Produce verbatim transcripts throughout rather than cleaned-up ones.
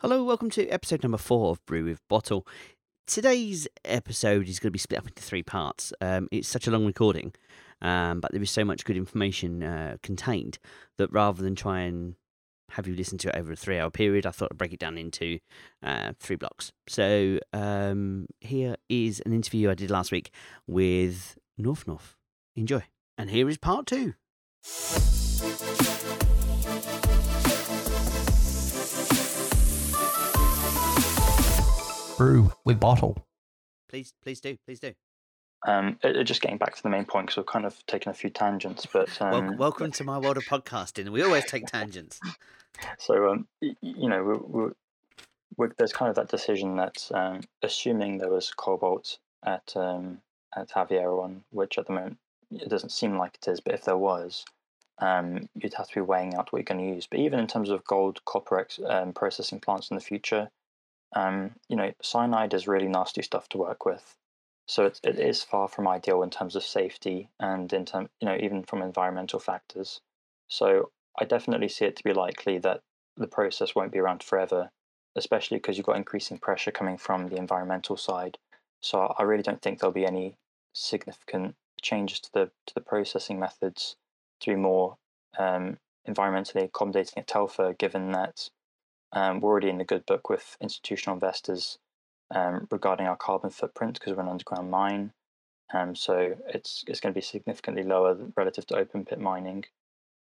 Hello, welcome to episode number four of Brew with Bottle. Today's episode is going to be split up into three parts. Um, it's such a long recording, um, but there is so much good information uh, contained that rather than try and have you listen to it over a three-hour period, I thought I'd break it down into uh, three blocks. So um, here is an interview I did last week with North North. Enjoy. And here is part two. Brew with Bottle. Please, please do, please do. Um, just getting back to the main point, because we've kind of taken a few tangents, but... Um... Welcome, welcome to my world of podcasting. We always take tangents. So, um, you know, we're, we're, we're, there's kind of that decision that, um, assuming there was cobalt at um, at Havieron, which at the moment it doesn't seem like it is, but if there was, um, you'd have to be weighing out what you're going to use. But even in terms of gold, copper ex- um, processing plants in the future... Um, you know, cyanide is really nasty stuff to work with, so it's, it is far from ideal in terms of safety and in term, you know, even from environmental factors. So I definitely see it to be likely that the process won't be around forever, especially because you've got increasing pressure coming from the environmental side. So I really don't think there'll be any significant changes to the to the processing methods to be more um, environmentally accommodating at Telfer, given that. Um, we're already in the good book with institutional investors um, regarding our carbon footprint because we're an underground mine. Um, so it's it's going to be significantly lower relative to open pit mining.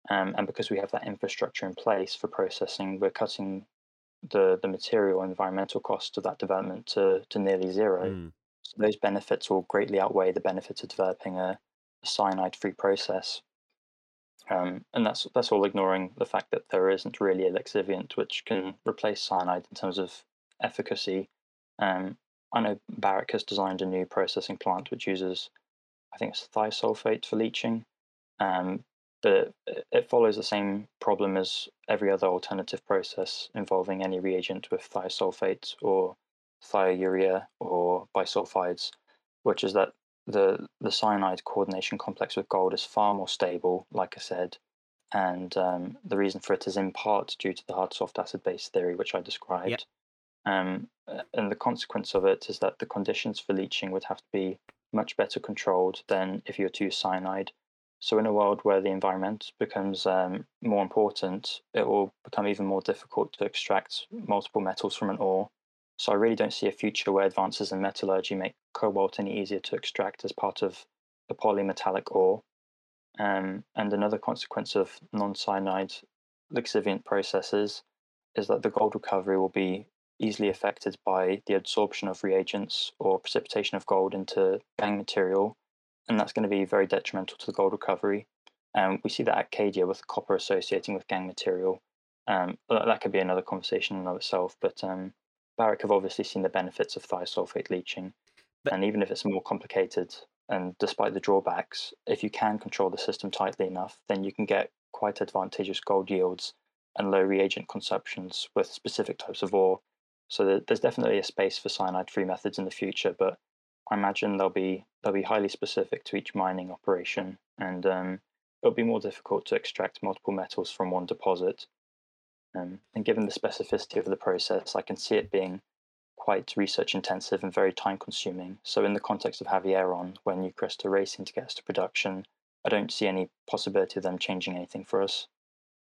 Um, and because we have that infrastructure in place for processing, we're cutting the, the material and environmental costs of that development to, to nearly zero. Mm. So those benefits will greatly outweigh the benefits of developing a, a cyanide-free process. Um, and that's that's all ignoring the fact that there isn't really a lixiviant which can replace cyanide in terms of efficacy. Um, I know Barrick has designed a new processing plant which uses, I think it's thiosulfate for leaching, um, but it, it follows the same problem as every other alternative process involving any reagent with thiosulfate or thiourea or bisulfides, which is that The, the cyanide coordination complex with gold is far more stable, like I said, and um, the reason for it is in part due to the hard-soft acid-base theory, which I described. Yep. Um, and the consequence of it is that the conditions for leaching would have to be much better controlled than if you were to use cyanide. So in a world where the environment becomes um, more important, it will become even more difficult to extract multiple metals from an ore. So I really don't see a future where advances in metallurgy make cobalt any easier to extract as part of a polymetallic ore. Um, and another consequence of non-cyanide lixiviant processes is that the gold recovery will be easily affected by the adsorption of reagents or precipitation of gold into gangue material, and that's going to be very detrimental to the gold recovery. And um, we see that at Cadia with copper associating with gangue material. Um, that could be another conversation in and of itself, but... Um, Barrick have obviously seen the benefits of thiosulfate leaching, but, and even if it's more complicated, and despite the drawbacks, if you can control the system tightly enough, then you can get quite advantageous gold yields and low reagent consumptions with specific types of ore. So there's definitely a space for cyanide-free methods in the future, but I imagine they'll be they'll be highly specific to each mining operation, and um, it'll be more difficult to extract multiple metals from one deposit. Um, and given the specificity of the process, I can see it being quite research-intensive and very time-consuming. So in the context of Havieron, when Newcrest are racing to get us to production, I don't see any possibility of them changing anything for us.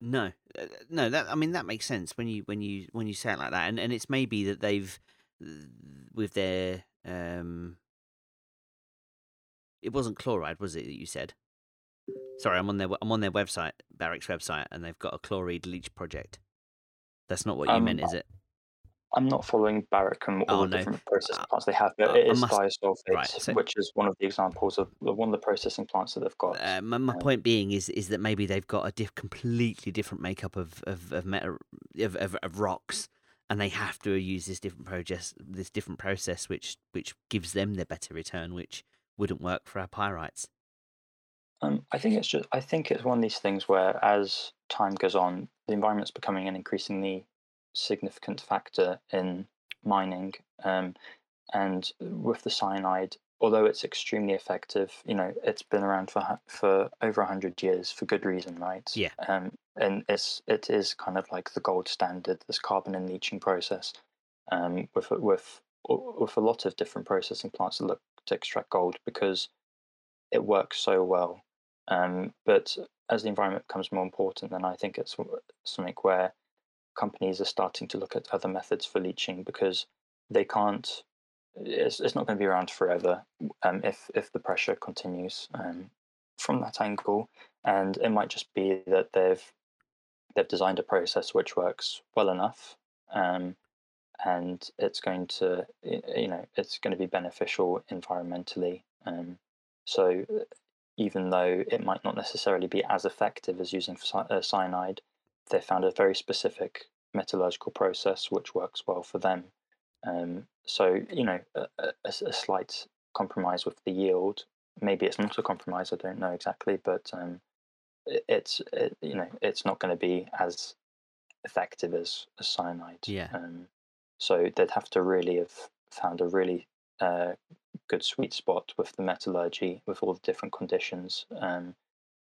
No, uh, no. That I mean, that makes sense when you when you when you say it like that, and and it's maybe that they've with their um, it wasn't chloride, was it that you said? Sorry, I'm on their I'm on their website, Barrick's website, and they've got a chloride leach project. That's not what you um, meant, is it? I'm not following Barrick and all oh, the no. different processing plants they have, but uh, it is thiosulfate, right, so, which is one of the examples of one of the processing plants that they've got. Uh, my my um, point being is is that maybe they've got a diff, completely different makeup of of of, meta, of of of rocks, and they have to use this different process, this different process, which which gives them their better return, which wouldn't work for our pyrites. Um, I think it's just. I think it's one of these things where, as time goes on, the environment's becoming an increasingly significant factor in mining. Um, and with the cyanide, although it's extremely effective, you know, it's been around for for over a hundred years for good reason, right? Yeah. Um, and it's it is kind of like the gold standard, this carbon and leaching process, um, with with with a lot of different processing plants that look to extract gold because it works so well. Um, but as the environment becomes more important, then I think it's something where companies are starting to look at other methods for leaching, because they can't. It's, it's not going to be around forever um, if if the pressure continues um, from that angle, and it might just be that they've they've designed a process which works well enough, um, and it's going to you know it's going to be beneficial environmentally. Um, so even though it might not necessarily be as effective as using cyanide, they found a very specific metallurgical process which works well for them. Um, so, you know, a, a, a slight compromise with the yield. Maybe it's not a compromise, I don't know exactly, but um, it, it's, it, you know, it's not going to be as effective as, as cyanide. Yeah. Um, so they'd have to really have found a really uh, good sweet spot with the metallurgy, with all the different conditions, um,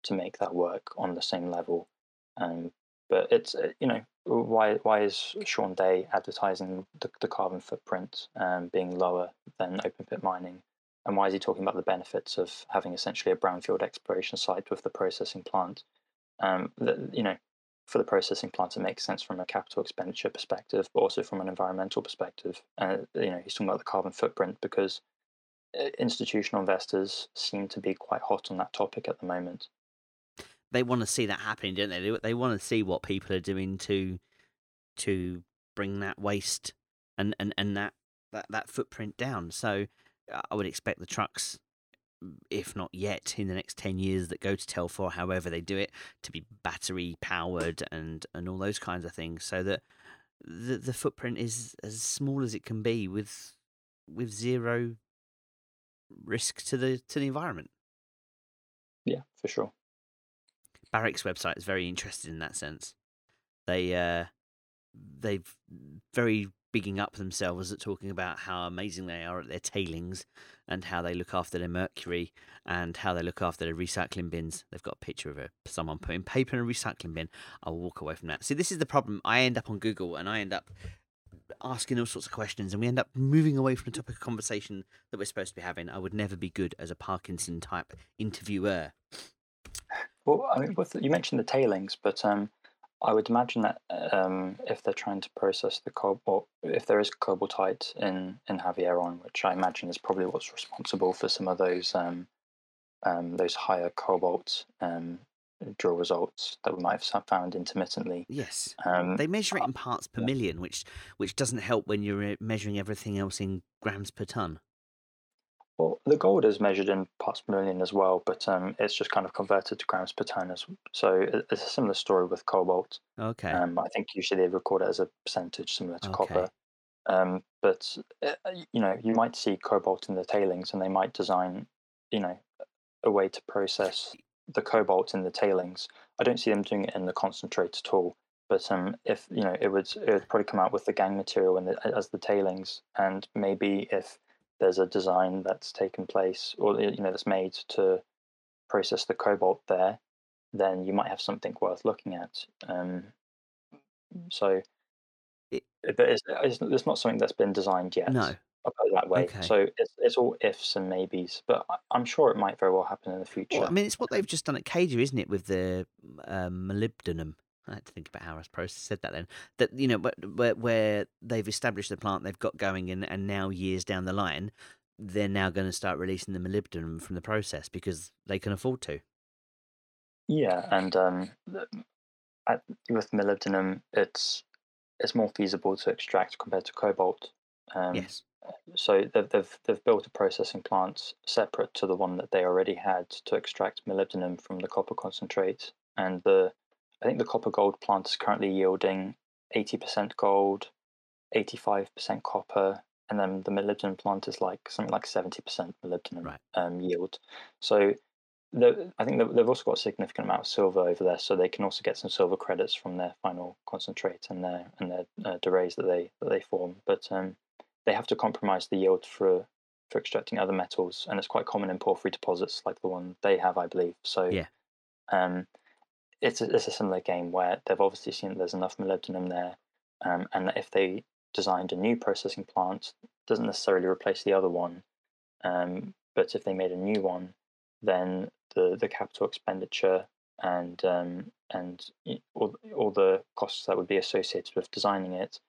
to make that work on the same level. Um, But it's, you know, why why is Sean Day advertising the, the carbon footprint um, being lower than open pit mining? And why is he talking about the benefits of having essentially a brownfield exploration site with the processing plant? Um, the, you know, for the processing plant, it makes sense from a capital expenditure perspective, but also from an environmental perspective. Uh, you know, he's talking about the carbon footprint because institutional investors seem to be quite hot on that topic at the moment. They want to see that happening, don't they? They want to see what people are doing to to bring that waste and, and, and that, that, that footprint down. So I would expect the trucks, if not yet, in the next ten years that go to Telfer, however they do it, to be battery-powered and, and all those kinds of things, so that the, the footprint is as small as it can be with with zero risk to the to the environment. Yeah, for sure. Barrick's website is very interesting in that sense. They uh, they've very bigging up themselves at talking about how amazing they are at their tailings and how they look after their mercury and how they look after their recycling bins. They've got a picture of a, someone putting paper in a recycling bin. I'll walk away from that. See, this is the problem. I end up on Google and I end up asking all sorts of questions, and we end up moving away from the topic of conversation that we're supposed to be having. I would never be good as a Parkinson type interviewer. Well, I mean, you mentioned the tailings, but um, I would imagine that um, if they're trying to process the cobalt, or if there is cobaltite in, in Havieron, which I imagine is probably what's responsible for some of those um, um, those higher cobalt um, drill results that we might have found intermittently. Yes, um, they measure it in parts per yeah. million, which which doesn't help when you're measuring everything else in grams per tonne. Well, the gold is measured in parts per million as well, but um, it's just kind of converted to grams per tonne. As, so it's a similar story with cobalt. Okay. Um, I think usually they record it as a percentage similar to okay. copper. Um, but, uh, you know, you might see cobalt in the tailings, and they might design, you know, a way to process the cobalt in the tailings. I don't see them doing it in the concentrate at all. But um, if, you know, it would, it would probably come out with the gangue material in the, as the tailings, and maybe if there's a design that's taken place, or you know, that's made to process the cobalt there, then you might have something worth looking at. Um, so, it, but it's, it's not something that's been designed yet. No, I'll put it that way. Okay. So it's it's all ifs and maybes, but I'm sure it might very well happen in the future. Well, I mean, it's what they've just done at Cadia, isn't it, with the um, molybdenum? I had to think about how I was processed said that then. That, you know, where, where they've established the plant they've got going, and, and now years down the line, they're now going to start releasing the molybdenum from the process because they can afford to. Yeah, and um, at, with molybdenum, it's it's more feasible to extract compared to cobalt. Um, yes. So they've, they've they've built a processing plant separate to the one that they already had to extract molybdenum from the copper concentrate, and the I think the copper gold plant is currently yielding eighty percent gold, eighty-five percent copper, and then the molybdenum plant is like something like seventy percent molybdenum right. um, yield. So the, I think they've also got a significant amount of silver over there, so they can also get some silver credits from their final concentrate and their and their uh, durées that they that they form. But um, they have to compromise the yield for for extracting other metals, and it's quite common in porphyry deposits like the one they have, I believe. So yeah. Um, it's a, it's a similar game where they've obviously seen that there's enough molybdenum there, um, and that if they designed a new processing plant, doesn't necessarily replace the other one, um, but if they made a new one, then the the capital expenditure and um, and all, all the costs that would be associated with designing it,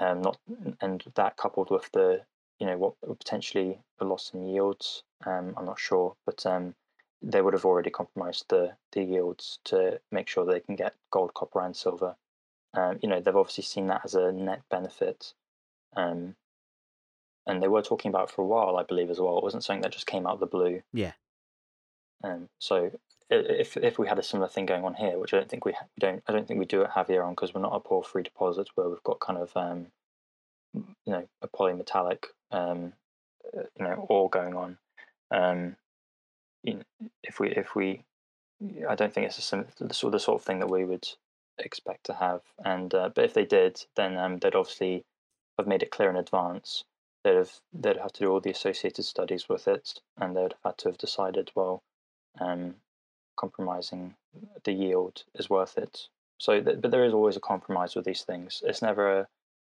um, not and that coupled with the you know what potentially a loss in yields, um, I'm not sure, but um, they would have already compromised the the yields to make sure they can get gold, copper, and silver. Um, you know, they've obviously seen that as a net benefit, um, and they were talking about it for a while, I believe, as well. It wasn't something that just came out of the blue. Yeah. Um. So if if we had a similar thing going on here, which I don't think we ha- don't, I don't think we do at Havieron, because we're not a porphyry deposit where we've got kind of um, you know, a polymetallic um, you know, ore going on. Um, you know, if we if we, I don't think it's a sim- the sort the sort of thing that we would expect to have, and uh, but if they did, then um, they'd obviously have made it clear in advance. They'd have they'd have to do all the associated studies with it, and they'd have had to have decided, well, um, compromising the yield is worth it. So, th- but there is always a compromise with these things. It's never a,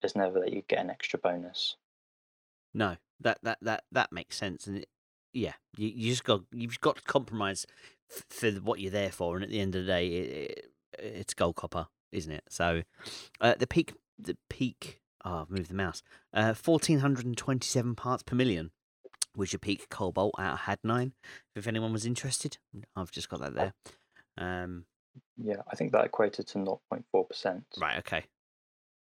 it's never that you get an extra bonus. No, that that that that makes sense, and it, yeah, you you just got you've got to compromise f- for what you're there for, and at the end of the day, it, it, it's gold copper, isn't it? So uh, the peak, the peak, oh, I've moved the mouse, uh, one thousand four hundred twenty-seven parts per million was your peak cobalt out of Had nine. If anyone was interested, I've just got that there. Um, yeah, I think that equated to zero point four percent. Right, okay.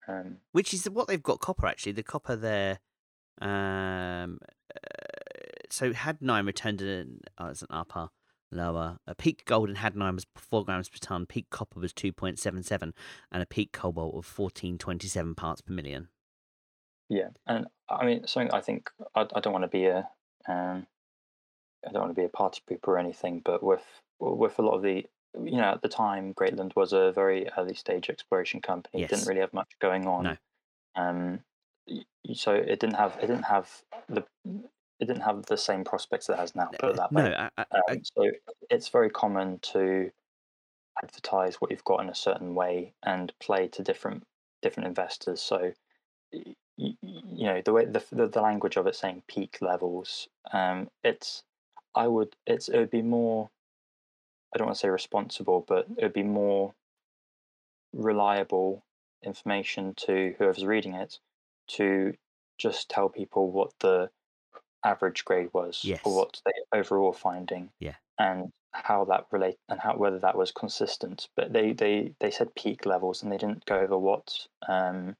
Um, Which is what they've got copper, actually. The copper there, um, uh, so Had nine returned an, oh, it's an upper. Lower. A peak gold in Had nine was four grams per ton. Peak copper was two point seven seven, and a peak cobalt of fourteen twenty seven parts per million. Yeah, and I mean, something I think I, I don't want to be a, um, I don't want to be a party pooper or anything, but with with a lot of the, you know, at the time, Greatland was a very early stage exploration company. Yes. It didn't really have much going on. No. Um, so it didn't have it didn't have the. It didn't have the same prospects that it has now, put it that way. No, I, I, um, so it's very common to advertise what you've got in a certain way and play to different different investors. So you, you know the way the, the the language of it saying peak levels. Um, it's I would it's it would be more. I don't want to say responsible, but it would be more reliable information to whoever's reading it to just tell people what the average grade was, yes, or what the overall finding, yeah, and how that relate and how whether that was consistent. But they, they, they said peak levels, and they didn't go over what um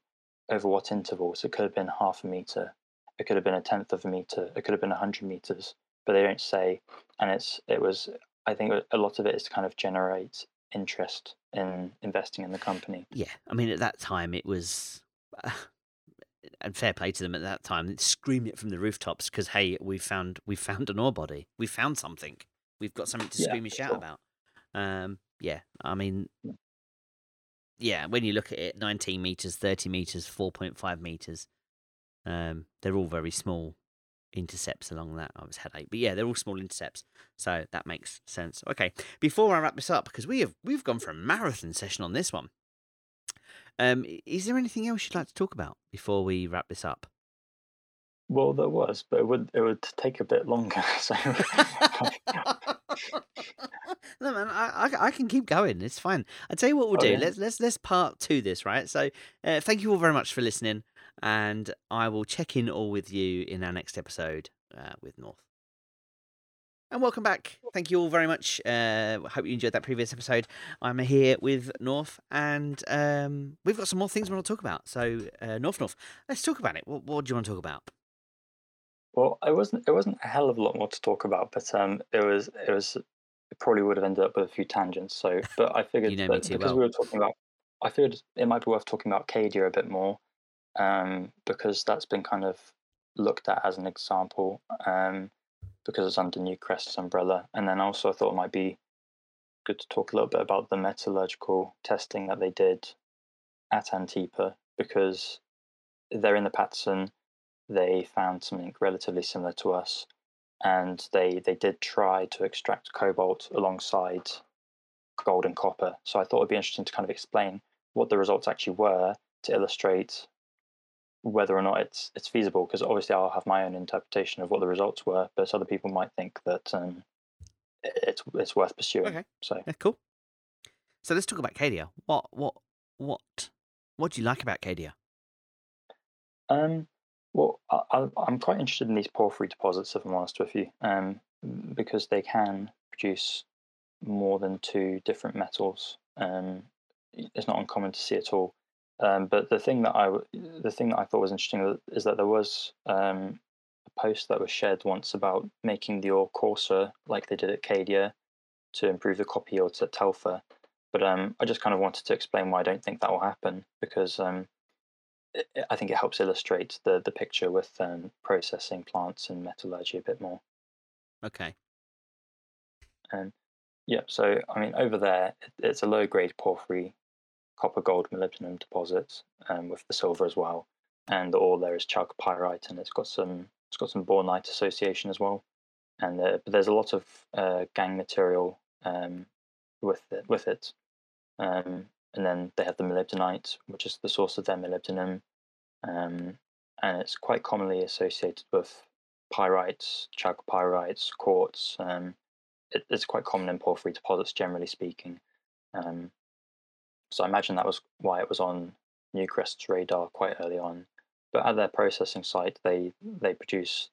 over what intervals. It could have been half a meter, it could have been a tenth of a meter, it could have been a hundred meters. But they don't say, and it's it was. I think a lot of it is to kind of generate interest in investing in the company. Yeah, I mean at that time it was. Uh... And fair play to them at that time. They screamed it from the rooftops because, hey, we found we found an ore body. We found something. We've got something to yeah, scream and shout sure. about. Um, yeah, I mean, yeah, when you look at it, nineteen metres, thirty metres, four point five metres, um, they're all very small intercepts along that. I was headache. But, yeah, they're all small intercepts. So that makes sense. Okay, before I wrap this up, because we have, we've gone for a marathon session on this one. Um, is there anything else you'd like to talk about before we wrap this up? Well, there was, but it would it would take a bit longer. So, no man, I, I can keep going. It's fine. I tell you what we'll oh, do. Yeah. Let's let's let's part two this, right? So, uh, thank you all very much for listening, and I will check in all with you in our next episode uh, with North. And welcome back. Thank you all very much. Uh, hope you enjoyed that previous episode. I'm here with North, and um, we've got some more things we want to talk about. So, uh, North, North, let's talk about it. What, what do you want to talk about? Well, it wasn't it wasn't a hell of a lot more to talk about, but um, it was it was it probably would have ended up with a few tangents. So, but I figured you know that because well. we were talking about, I figured it might be worth talking about Cadia a bit more, um, because that's been kind of looked at as an example. Um, because it's under Newcrest's umbrella. And then also I thought it might be good to talk a little bit about the metallurgical testing that they did at Antipa, because they're in the Patterson, they found something relatively similar to us, and they, they did try to extract cobalt alongside gold and copper. So I thought it'd be interesting to kind of explain what the results actually were to illustrate whether or not it's it's feasible, because obviously I'll have my own interpretation of what the results were, but other people might think that um, it's it's worth pursuing. Okay. So yeah, cool. So let's talk about Cadia. What what what what do you like about Cadia? Um, well, I, I, I'm quite interested in these porphyry deposits, if I'm honest with you, um, because they can produce more than two different metals. Um, it's not uncommon to see at all. Um, but the thing that I the thing that I thought was interesting is that there was um, a post that was shared once about making the ore coarser, like they did at Cadia, to improve the copper yields at Telfer. But um, I just kind of wanted to explain why I don't think that will happen, because um, it, I think it helps illustrate the the picture with um, processing plants and metallurgy a bit more. Okay. And yeah, so I mean, over there, it, it's a low grade porphyry copper, gold, molybdenum deposits, um, with the silver as well, and the ore there is chalcopyrite, and it's got some it's got some bornite association as well, and uh, but there's a lot of uh, gangue material um, with it, with it, um, and then they have the molybdenite, which is the source of their molybdenum, um, and it's quite commonly associated with pyrites, chalcopyrites, quartz. Um, it, it's quite common in porphyry deposits, generally speaking. Um, So I imagine that was why it was on Newcrest's radar quite early on. But at their processing site, they they produce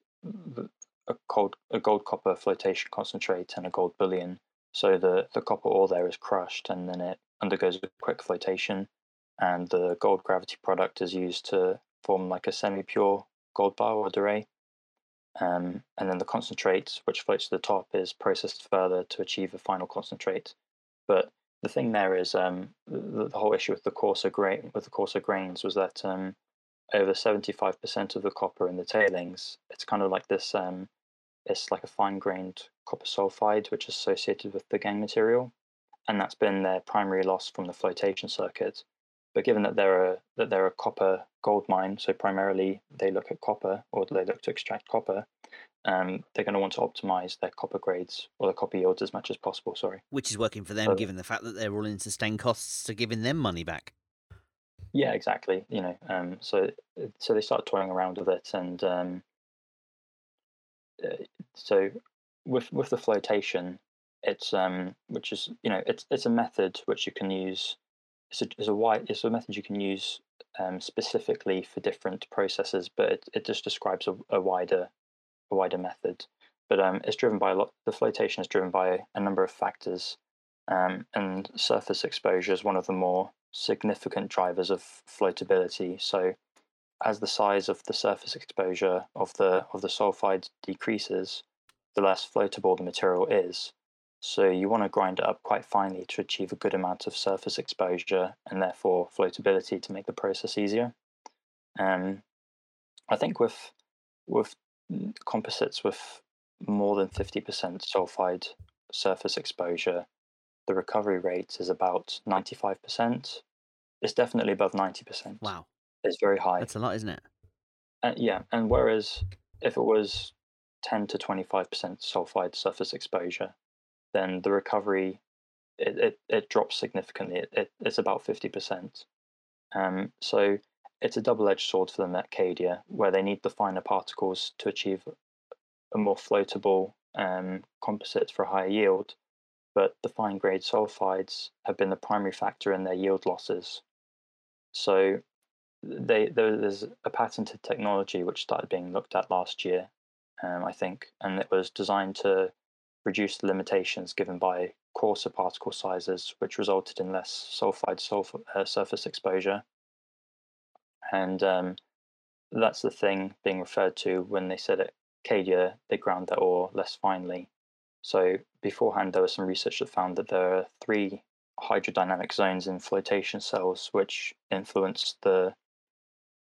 a gold a gold copper flotation concentrate and a gold bullion. So the the copper ore there is crushed and then it undergoes a quick flotation, and the gold gravity product is used to form like a semi-pure gold bar or durée. Um, and then the concentrate, which floats to the top, is processed further to achieve a final concentrate. But the thing there is, um, the, the whole issue with the coarser grain with the coarser grains was that um, over seventy-five percent of the copper in the tailings, it's kind of like this. Um, it's like a fine-grained copper sulfide, which is associated with the gangue material, and that's been their primary loss from the flotation circuit. But given that they're a that they're a copper gold mine, so primarily they look at copper, or they look to extract copper. Um, they're going to want to optimize their copper grades or their copper yields as much as possible. Sorry, which is working for them, so, given the fact that they're all in sustained costs, to giving them money back. Yeah, exactly. You know, um, so so they start toying around with it, and um, so with with the flotation, it's um, which is you know it's it's a method which you can use. It's a it's a wide it's a method you can use um, specifically for different processes, but it it just describes a, a wider. A wider method, but um, it's driven by a lot. The flotation is driven by a number of factors, um, and surface exposure is one of the more significant drivers of floatability. So, as the size of the surface exposure of the of the sulfide decreases, the less floatable the material is. So you want to grind it up quite finely to achieve a good amount of surface exposure and therefore floatability to make the process easier. Um, I think with with composites with more than fifty percent sulfide surface exposure, the recovery rate is about ninety-five percent. It's definitely above ninety percent. Wow. It's very high. That's a lot, isn't it? Uh, yeah. And whereas if it was ten to twenty-five percent sulfide surface exposure, then the recovery, it, it, it drops significantly. It, it It's about fifty percent. Um, so it's a double-edged sword for them at Cadia, where they need the finer particles to achieve a more floatable um, composite for a higher yield, but the fine-grade sulfides have been the primary factor in their yield losses. So they, there, there's a patented technology which started being looked at last year, um, I think, and it was designed to reduce the limitations given by coarser particle sizes, which resulted in less sulfide sulf- uh, surface exposure. And um, that's the thing being referred to when they said at Cadia they ground their ore less finely. So beforehand, there was some research that found that there are three hydrodynamic zones in flotation cells which influence the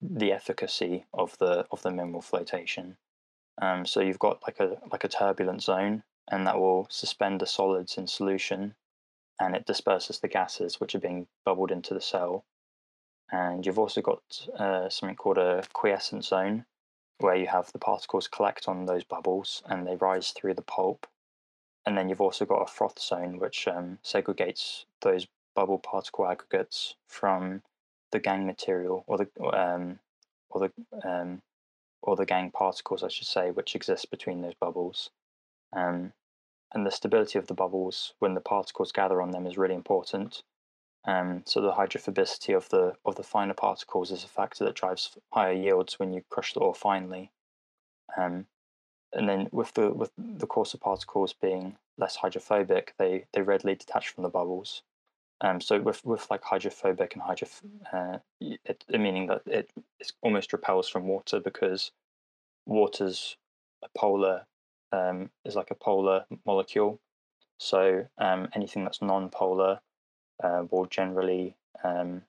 the efficacy of the of the mineral flotation. Um, so you've got like a like a turbulent zone, and that will suspend the solids in solution, and it disperses the gases which are being bubbled into the cell. And you've also got uh, something called a quiescent zone, where you have the particles collect on those bubbles and they rise through the pulp. And then you've also got a froth zone, which um, segregates those bubble particle aggregates from the gang material, or the um, or the um, or the gang particles, I should say, which exist between those bubbles. Um, and the stability of the bubbles when the particles gather on them is really important. Um, so the hydrophobicity of the of the finer particles is a factor that drives higher yields when you crush the ore finely. Um, and then with the with the coarser particles being less hydrophobic, they they readily detach from the bubbles. Um, so with with like hydrophobic and hydro, uh, it, it meaning that it it's almost repels from water, because water's a polar um, is like a polar molecule. So um, anything that's non-polar uh, will generally um,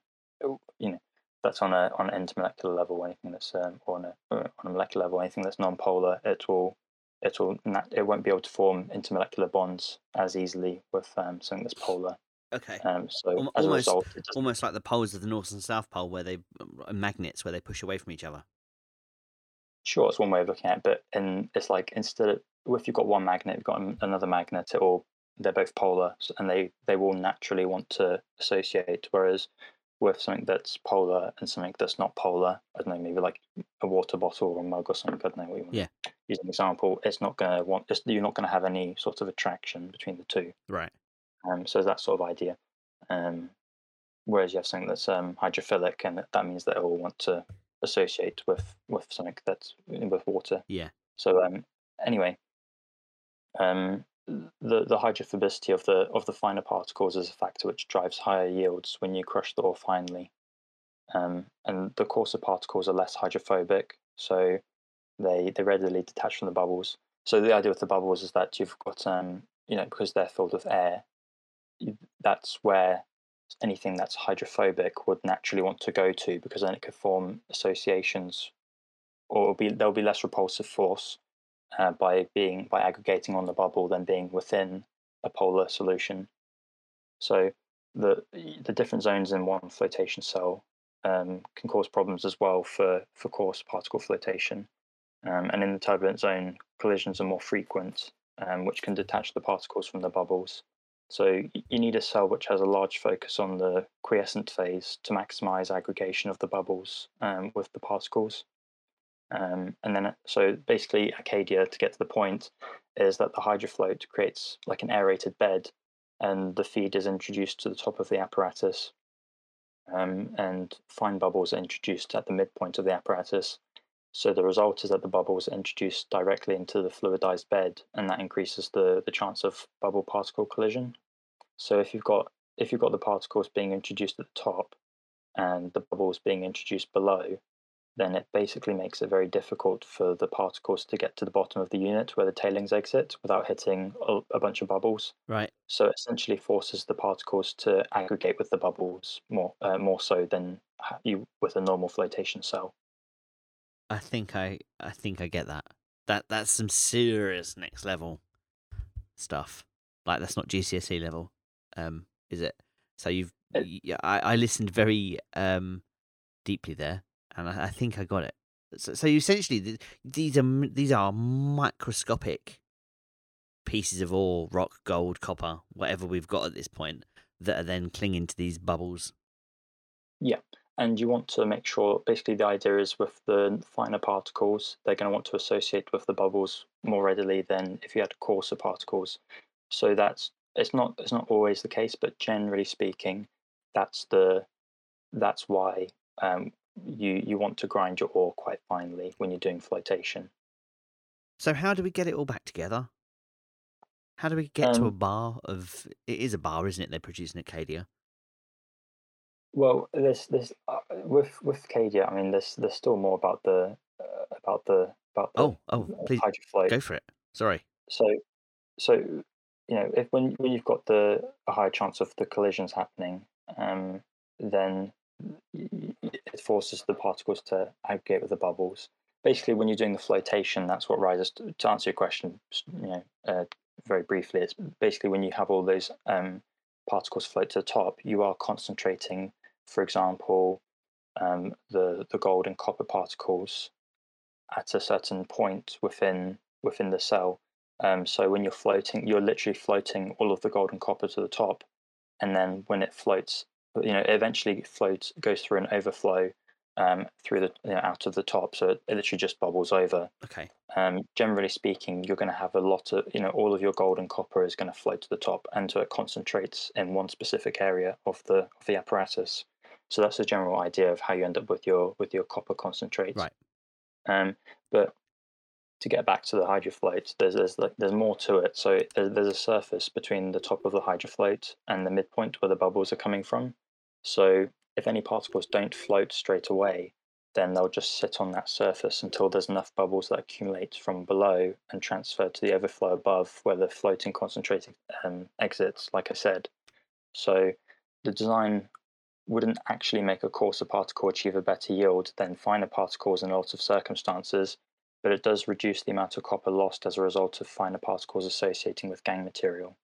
you know that's on a on an intermolecular level, anything that's um, or on a on a molecular level, anything that's non-polar, it will it will it won't be able to form intermolecular bonds as easily with um, something that's polar. Okay. Um, so almost, result, just... almost like the poles of the North and South Pole, where they uh, magnets, where they push away from each other. Sure, it's one way of looking at it, but in, it's like instead of if you've got one magnet, you've got another magnet, it will, they're both polar, and they, they will naturally want to associate. Whereas with something that's polar and something that's not polar, I don't know, maybe like a water bottle or a mug or something, I don't know what you want yeah. to use an example. It's not going to want. It's, you're not going to have any sort of attraction between the two. Right. Um, so that sort of idea. Um, whereas you have something that's um, hydrophilic, and that, that means that it will want to associate with, with something that's with water. Yeah. So um, anyway, um, the the hydrophobicity of the of the finer particles is a factor which drives higher yields when you crush the ore finely. Um, and the coarser particles are less hydrophobic, so they they readily detach from the bubbles. So the idea with the bubbles is that you've got um, you know because they're filled with air, that's where anything that's hydrophobic would naturally want to go to, because then it could form associations, or it'll be, there'll be less repulsive force uh, by being by aggregating on the bubble than being within a polar solution. So the the different zones in one flotation cell um, can cause problems as well for, for coarse particle flotation. Um, and in the turbulent zone, collisions are more frequent, um, which can detach the particles from the bubbles. So you need a cell which has a large focus on the quiescent phase to maximize aggregation of the bubbles um, with the particles. Um, and then, so basically, Cadia, to get to the point, is that the HydroFloat creates like an aerated bed, and the feed is introduced to the top of the apparatus, um, and fine bubbles are introduced at the midpoint of the apparatus. So the result is that the bubbles are introduced directly into the fluidized bed, and that increases the, the chance of bubble particle collision. So if you've got if you've got the particles being introduced at the top and the bubbles being introduced below, then it basically makes it very difficult for the particles to get to the bottom of the unit where the tailings exit without hitting a, a bunch of bubbles. Right. So it essentially forces the particles to aggregate with the bubbles more uh, more so than you with a normal flotation cell. I think I, I think I get that. That that's some serious next level stuff. Like, that's not G C S E level, um, is it? So you've, you, I, I listened very um deeply there, and I, I think I got it. So, so essentially, th- these are these are microscopic pieces of ore, rock, gold, copper, whatever we've got at this point, that are then clinging to these bubbles. Yeah. And you want to make sure, basically the idea is with the finer particles, they're going to want to associate with the bubbles more readily than if you had coarser particles. So that's, it's not it's not always the case, but generally speaking, that's the that's why um, you, you want to grind your ore quite finely when you're doing flotation. So how do we get it all back together? How do we get um, to a bar of, it is a bar, isn't it, they're producing at Cadia? Well, there's this uh, with with Cadia. I mean, there's there's still more about the uh, about the about the oh oh uh, please HydroFloat. Go for it. Sorry. So, so you know, if when when you've got the a higher chance of the collisions happening, um, then it forces the particles to aggregate with the bubbles. Basically, when you're doing the flotation, that's what rises. To, to answer your question, you know, uh, very briefly, it's basically when you have all those um, particles float to the top, you are concentrating, for example, um, the the gold and copper particles at a certain point within within the cell, Um, so when you're floating, you're literally floating all of the gold and copper to the top, and then when it floats, you know, it eventually floats, goes through an overflow um, through the you know, out of the top, so it, it literally just bubbles over. Okay. Um, generally speaking, you're going to have a lot of, you know, all of your gold and copper is going to float to the top, and so it concentrates in one specific area of the of the apparatus. So that's the general idea of how you end up with your with your copper concentrates. Right. Um, but to get back to the HydroFloat, there's there's there's more to it. So there's, there's a surface between the top of the HydroFloat and the midpoint where the bubbles are coming from. So if any particles don't float straight away, then they'll just sit on that surface until there's enough bubbles that accumulate from below and transfer to the overflow above, where the floating concentrated um, exits, like I said. So the design wouldn't actually make a coarser particle achieve a better yield than finer particles in a lot of circumstances, but it does reduce the amount of copper lost as a result of finer particles associating with gang material.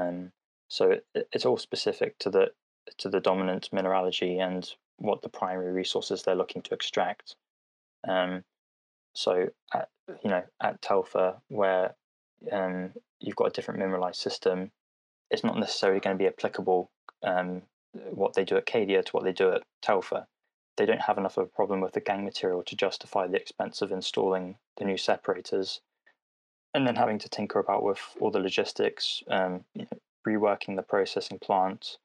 Um, so it, it's all specific to the to the dominant mineralogy and what the primary resources they're looking to extract. Um, so at, you know at Telfer, where um, you've got a different mineralized system, it's not necessarily going to be applicable um, what they do at Cadia to what they do at Telfer. They don't have enough of a problem with the gang material to justify the expense of installing the new separators, and then having to tinker about with all the logistics, um, you know, reworking the processing plant,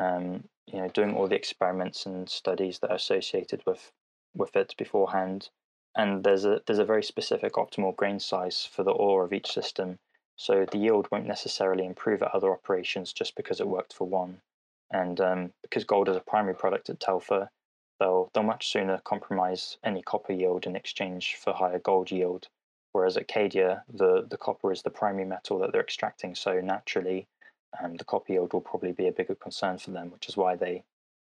um, you know, doing all the experiments and studies that are associated with with it beforehand. And there's a there's a very specific optimal grain size for the ore of each system, so the yield won't necessarily improve at other operations just because it worked for one. And um, because gold is a primary product at Telfer, they'll, they'll much sooner compromise any copper yield in exchange for higher gold yield. Whereas at Cadia, the, the copper is the primary metal that they're extracting, so naturally um, the copper yield will probably be a bigger concern for them, which is why they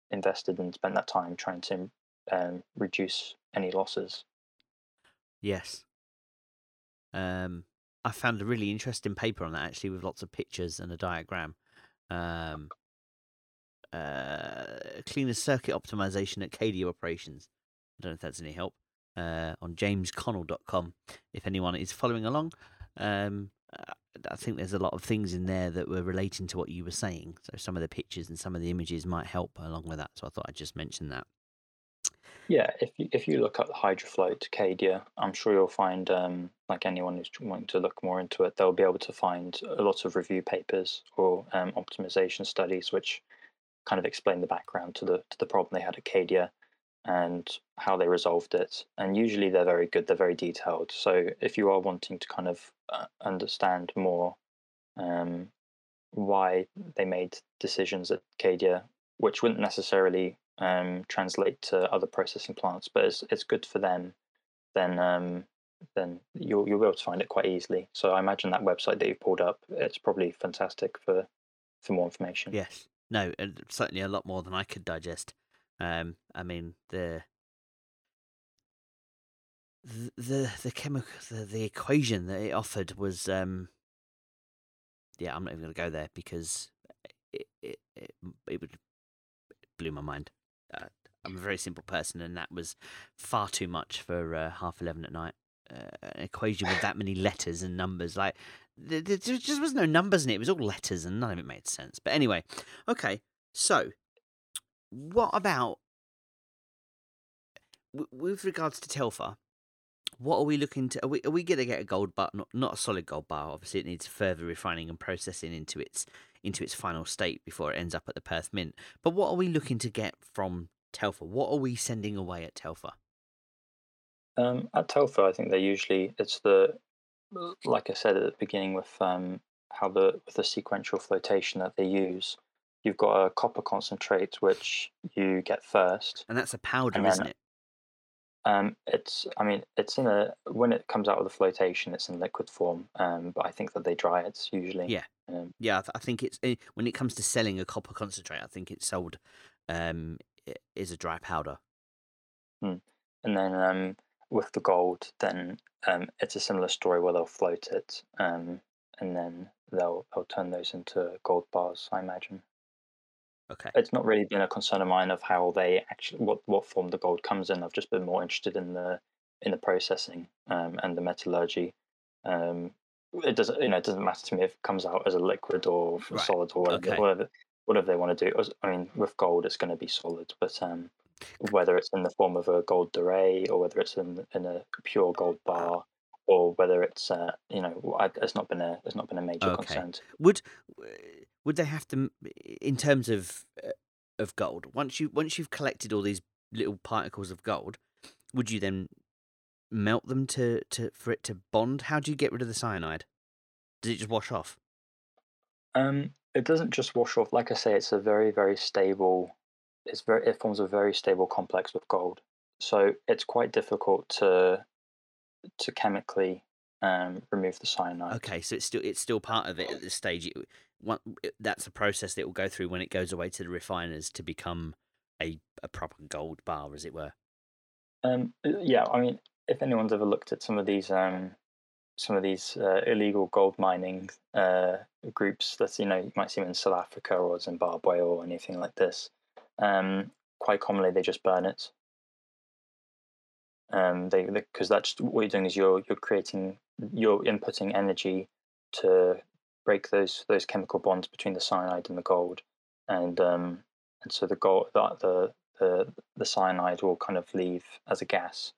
invested and spent that time trying to um, reduce any losses. Yes. Um, I found a really interesting paper on that, actually, with lots of pictures and a diagram. Um... Uh, cleaner circuit optimization at Cadia operations. I don't know if that's any help. Uh, on james connell dot com, if anyone is following along, um, I think there's a lot of things in there that were relating to what you were saying. So some of the pictures and some of the images might help along with that. So I thought I'd just mention that. Yeah, if you, if you look up the HydroFloat Cadia, I'm sure you'll find, um, like anyone who's wanting to look more into it, they'll be able to find a lot of review papers or um, optimization studies, which kind of explain the background to the to the problem they had at Cadia and how they resolved it. And usually they're very good, they're very detailed. So if you are wanting to kind of understand more um, why they made decisions at Cadia, which wouldn't necessarily um, translate to other processing plants, but it's it's good for them, then um, then you'll you'll be able to find it quite easily. So I imagine that website that you've pulled up, it's probably fantastic for for more information. Yes. No, certainly a lot more than I could digest. Um, I mean the the the chemical the, the equation that it offered was um, yeah, I'm not even going to go there because it it it, it would it blew my mind. Uh, I'm a very simple person, and that was far too much for uh, half eleven at night. Uh, an equation with that many letters and numbers, like. There just was no numbers in it. It was all letters and none of it made sense. But anyway, okay, so what about, with regards to Telfer, what are we looking to, are we, are we going to get a gold bar, not, not a solid gold bar, obviously it needs further refining and processing into its into its final state before it ends up at the Perth Mint. But what are we looking to get from Telfer? What are we sending away at Telfer? Um, at Telfer, I think they usually, it's the, like I said at the beginning, with um, how the with the sequential flotation that they use, you've got a copper concentrate which you get first, and that's a powder, then, isn't it? Um, it's I mean it's in a when it comes out of the flotation, it's in liquid form. Um, but I think that they dry it usually. Yeah, um, yeah. I think it's when it comes to selling a copper concentrate, I think it's sold um is a dry powder. And then um with the gold, then. Um, it's a similar story where they'll float it, um, and then they'll they'll turn those into gold bars, I imagine. Okay. It's not really been a concern of mine of how they actually what, what form the gold comes in. I've just been more interested in the in the processing um, and the metallurgy, um, it doesn't, you know, it doesn't matter to me if it comes out as a liquid or right. solid or whatever, okay. whatever, whatever they want to do. I mean, with gold, it's going to be solid, but um, whether it's in the form of a gold durée or whether it's in in a pure gold bar. Or whether it's, uh, you know, it's not been a, it's not been a major okay. concern. Would would they have to, in terms of uh, of gold? Once you once you've collected all these little particles of gold, would you then melt them to, to for it to bond? How do you get rid of the cyanide? Does it just wash off? Um, it doesn't just wash off. Like I say, it's a very very stable. It's very it forms a very stable complex with gold, so it's quite difficult to. to chemically um, remove the cyanide. Okay, so it's still it's still part of it at this stage. It, one, it, that's a process that it will go through when it goes away to the refiners to become a, a proper gold bar, as it were. Um, yeah, I mean, if anyone's ever looked at some of these um, some of these uh, illegal gold mining uh, groups, that you know, you might see them in South Africa or Zimbabwe or anything like this. Um, quite commonly, they just burn it. Um, they because that's what you're doing is you're you're creating you're inputting energy to break those those chemical bonds between the cyanide and the gold, and um and so the gold that the the the cyanide will kind of leave as a gas,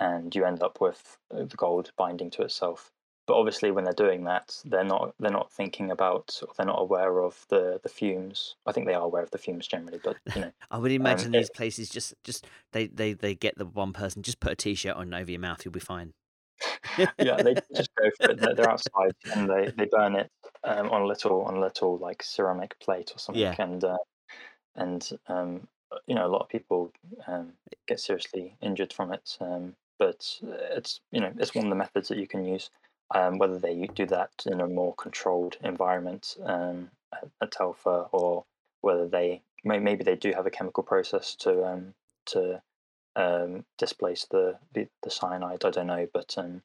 and you end up with the gold binding to itself. But obviously, when they're doing that, they're not they're not thinking about or they're not aware of the, the fumes. I think they are aware of the fumes generally, but you know, I would imagine um, these it, places just just they, they, they get the one person just put a t-shirt on over your mouth, you'll be fine. Yeah, they just go for it. They're, they're outside and they, they burn it um, on a little on a little like ceramic plate or something, yeah. and uh, and um, you know, a lot of people um, get seriously injured from it. Um, but it's you know it's one of the methods that you can use. Um, whether they do that in a more controlled environment um, at, at Telfer, or whether they may, maybe they do have a chemical process to um, to um, displace the, the the cyanide. I don't know, but um...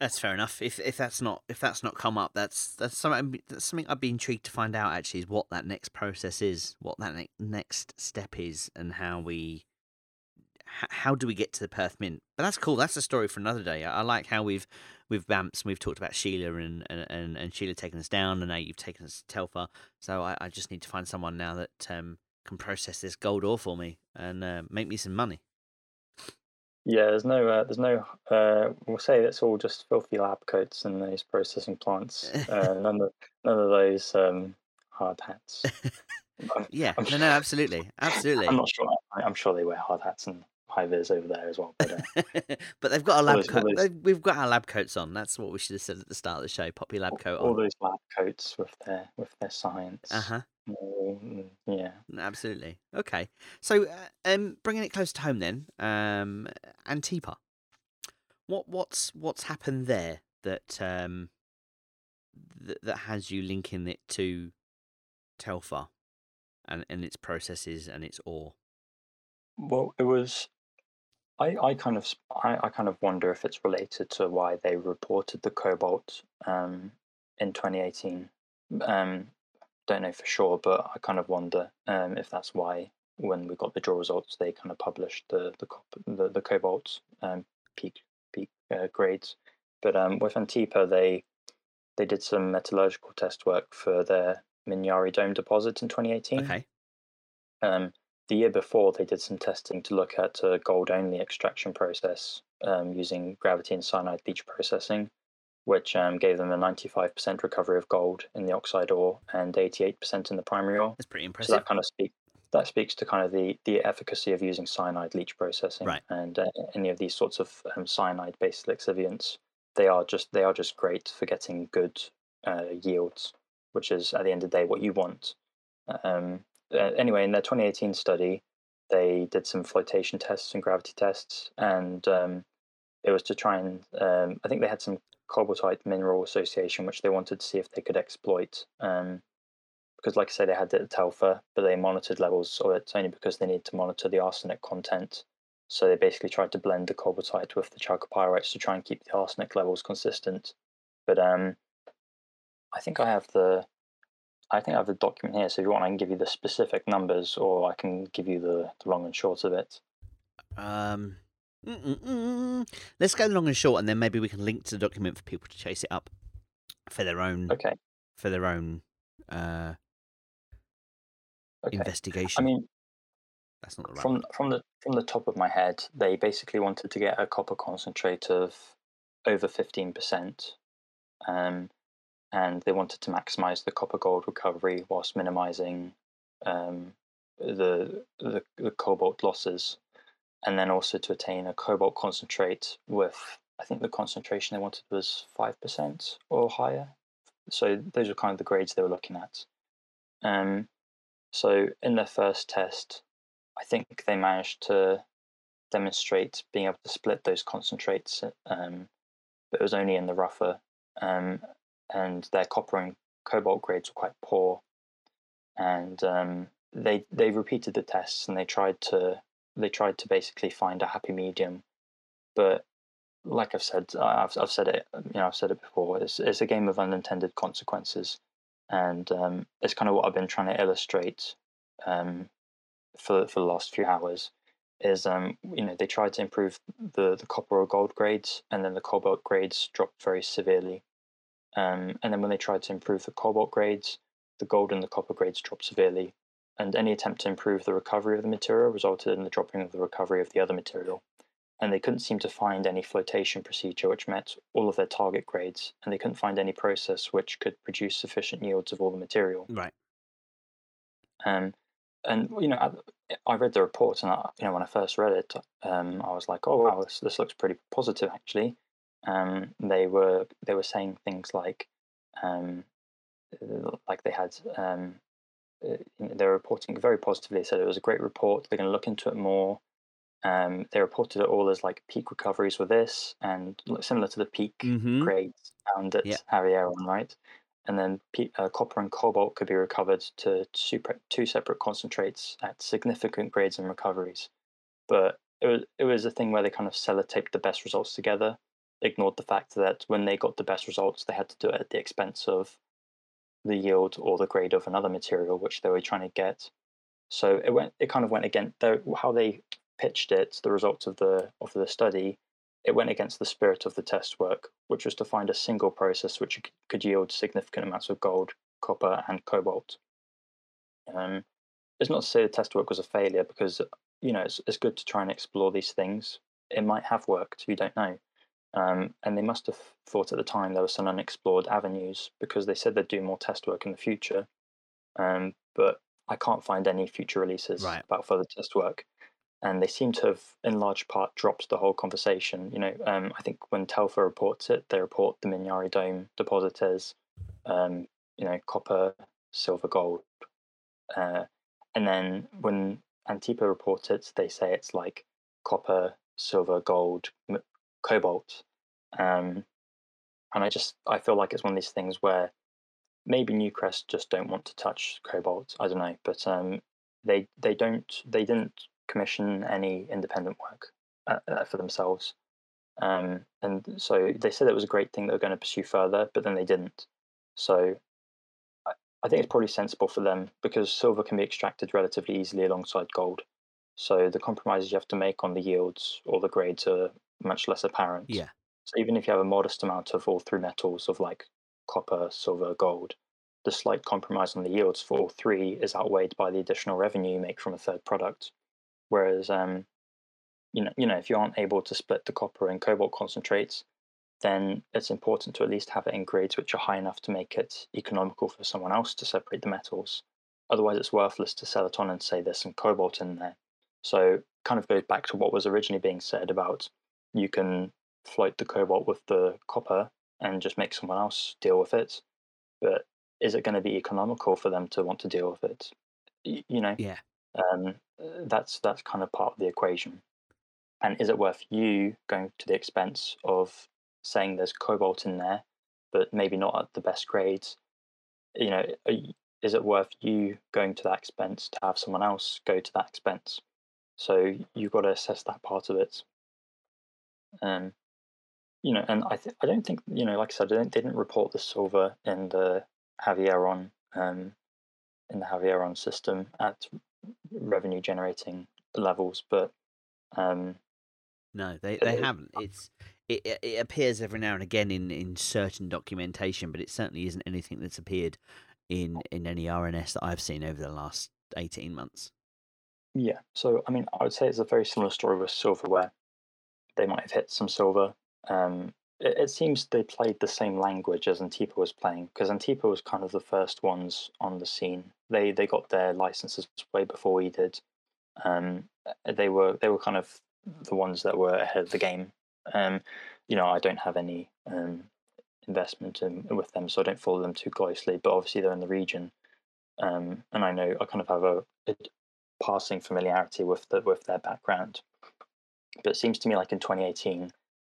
that's fair enough. If if that's not if that's not come up, that's that's something that's something I'd be intrigued to find out. Actually, is what that next process is, what that ne- next step is, and how we. How do we get to the Perth Mint? But that's cool. That's a story for another day. I like how we've we've bamps and we've talked about Sheila and, and, and Sheila taking us down, and now you've taken us to Telfer. So I, I just need to find someone now that um, can process this gold ore for me and uh, make me some money. Yeah, there's no, uh, there's no. Uh, we'll say it's all just filthy lab coats and those processing plants. Uh, none of none of those um, hard hats. yeah, no, no, absolutely, absolutely. I'm not sure. I'm sure they wear hard hats and. High vis over there as well, but, uh, but they've got our lab those, coat. Those, We've got our lab coats on. That's what we should have said at the start of the show. Pop your lab all, coat on. All those lab coats with their with their science. Uh huh. Mm, yeah. Absolutely. Okay. So, uh, um, bringing it close to home then, um, Antipa. What what's what's happened there that um th- that has you linking it to Telfer and and its processes and its ore? Well, it was. I, I kind of I, I kind of wonder if it's related to why they reported the cobalt um, in twenty eighteen. Um, don't know for sure, but I kind of wonder um, if that's why when we got the draw results, they kind of published the the the, the cobalt um, peak peak uh, grades. But um, with Antipa, they they did some metallurgical test work for their Minyari Dome deposit in twenty eighteen. Okay. Um. The year before, they did some testing to look at a gold-only extraction process um, using gravity and cyanide leach processing, which um, gave them a ninety-five percent recovery of gold in the oxide ore and eighty-eight percent in the primary ore. That's pretty impressive. So that kind of speak that speaks to kind of the, the efficacy of using cyanide leach processing, right. and uh, any of these sorts of um, cyanide-based lixiviants. They are just they are just great for getting good uh, yields, which is at the end of the day what you want. Um, Uh, anyway, in their twenty eighteen study, they did some flotation tests and gravity tests, and um, it was to try and um, I think they had some cobaltite mineral association, which they wanted to see if they could exploit. Um, because, like I say, they had it at Telfer, but they monitored levels of it only because they needed to monitor the arsenic content. So they basically tried to blend the cobaltite with the chalcopyrites to try and keep the arsenic levels consistent. But um, I think I have the. I think I have the document here, so if you want, I can give you the specific numbers, or I can give you the, the long and short of it. Um, Mm-mm-mm. Let's go long and short, and then maybe we can link to the document for people to chase it up for their own. Okay. For their own uh, okay. investigation. I mean, that's not the right. From word. from the from the top of my head, they basically wanted to get a copper concentrate of over fifteen percent, um, and they wanted to maximise the copper gold recovery whilst minimising um, the, the the cobalt losses. And then also to attain a cobalt concentrate with, I think the concentration they wanted was five percent or higher. So those were kind of the grades they were looking at. Um, so in their first test, I think they managed to demonstrate being able to split those concentrates, um, but it was only in the rougher. Um, and their copper and cobalt grades were quite poor. And um, they they repeated the tests and they tried to... They tried to basically find a happy medium, but like I've said, I've I've said it, you know, I've said it before. It's it's a game of unintended consequences, and um, it's kind of what I've been trying to illustrate um, for for the last few hours. Is um, you know, they tried to improve the the copper or gold grades, and then the cobalt grades dropped very severely, um, and then when they tried to improve the cobalt grades, the gold and the copper grades dropped severely. And any attempt to improve the recovery of the material resulted in the dropping of the recovery of the other material. And they couldn't seem to find any flotation procedure which met all of their target grades, and they couldn't find any process which could produce sufficient yields of all the material. Right. Um, and, you know, I, I read the report, and, I, you know, when I first read it, um, I was like, oh, wow, this, this looks pretty positive, actually. Um, they were they were saying things like, um, like they had... Um, they're reporting very positively. They said it was a great report. They're going to look into it more. Um, they reported it all as like peak recoveries with this, and similar to the peak mm-hmm. grades found at yeah. Havieron, right? And then uh, copper and cobalt could be recovered to two separate concentrates at significant grades and recoveries. But it was it was a thing where they kind of sellotaped the best results together, ignored the fact that when they got the best results, they had to do it at the expense of the yield or the grade of another material which they were trying to get. So it went. It kind of went against the, how they pitched it. The results of the of the study. It went against the spirit of the test work, which was to find a single process which could yield significant amounts of gold, copper, and cobalt. Um, it's not to say the test work was a failure, because you know it's it's good to try and explore these things. It might have worked. You don't know. Um, and they must have thought at the time there were some unexplored avenues, because they said they'd do more test work in the future. Um, but I can't find any future releases right. about further test work. And they seem to have, in large part, dropped the whole conversation. You know, um, I think when Telfer reports it, they report the Minyari Dome deposit as, um, you know, copper, silver, gold. Uh, and then when Antipa reports it, they say it's like copper, silver, gold, cobalt, um, and I just I feel like it's one of these things where maybe Newcrest just don't want to touch cobalt. I don't know, but um, they they don't they didn't commission any independent work uh, for themselves, um, and so they said it was a great thing they were going to pursue further, but then they didn't. So I, I think it's probably sensible for them, because silver can be extracted relatively easily alongside gold. So the compromises you have to make on the yields or the grades are much less apparent. Yeah. So even if you have a modest amount of all three metals of like copper, silver, gold, the slight compromise on the yields for all three is outweighed by the additional revenue you make from a third product. Whereas, um, you know, you know, if you aren't able to split the copper and cobalt concentrates, then it's important to at least have it in grades which are high enough to make it economical for someone else to separate the metals. Otherwise, it's worthless to sell it on and say there's some cobalt in there. So kind of goes back to what was originally being said about you can float the cobalt with the copper and just make someone else deal with it. But is it going to be economical for them to want to deal with it? You know, yeah. Um, that's that's kind of part of the equation. And is it worth you going to the expense of saying there's cobalt in there, but maybe not at the best grades? You know, is it worth you going to that expense to have someone else go to that expense? So you've got to assess that part of it. Um, you know, and I th- I don't think, you know, like I said, I don't, they didn't report the silver in the Havieron um, in the Havieron system at revenue generating levels, but um, No, they they haven't. It's it, it appears every now and again in, in certain documentation, but it certainly isn't anything that's appeared in in any R N S that I've seen over the last eighteen months. Yeah, so I mean, I would say it's a very similar story with silverware. They might have hit some silver. Um, it, it seems they played the same language as Antipa was playing, because Antipa was kind of the first ones on the scene. They they got their licenses way before we did. Um, they were they were kind of the ones that were ahead of the game. Um, you know, I don't have any um, investment in, with them, so I don't follow them too closely. But obviously, they're in the region, um, and I know I kind of have a, a passing familiarity with the, with their background. But it seems to me like in twenty eighteen,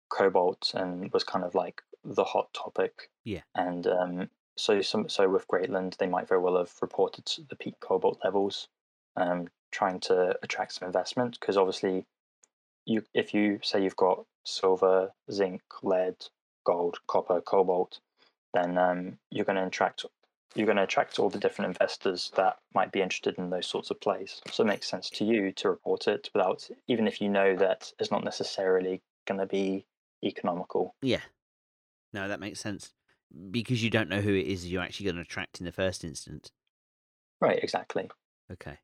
Cobalt and was kind of like the hot topic. Yeah, and um, so some so with Greatland, they might very well have reported the peak Cobalt levels, um, trying to attract some investment, because obviously. You, if you say you've got silver, zinc, lead, gold, copper, cobalt, then um, you're going to attract you're going to attract all the different investors that might be interested in those sorts of plays. So it makes sense to you to report it, without even if you know that it's not necessarily going to be economical. Yeah, no, that makes sense, because you don't know who it is you're actually going to attract in the first instance. Right, exactly. Okay.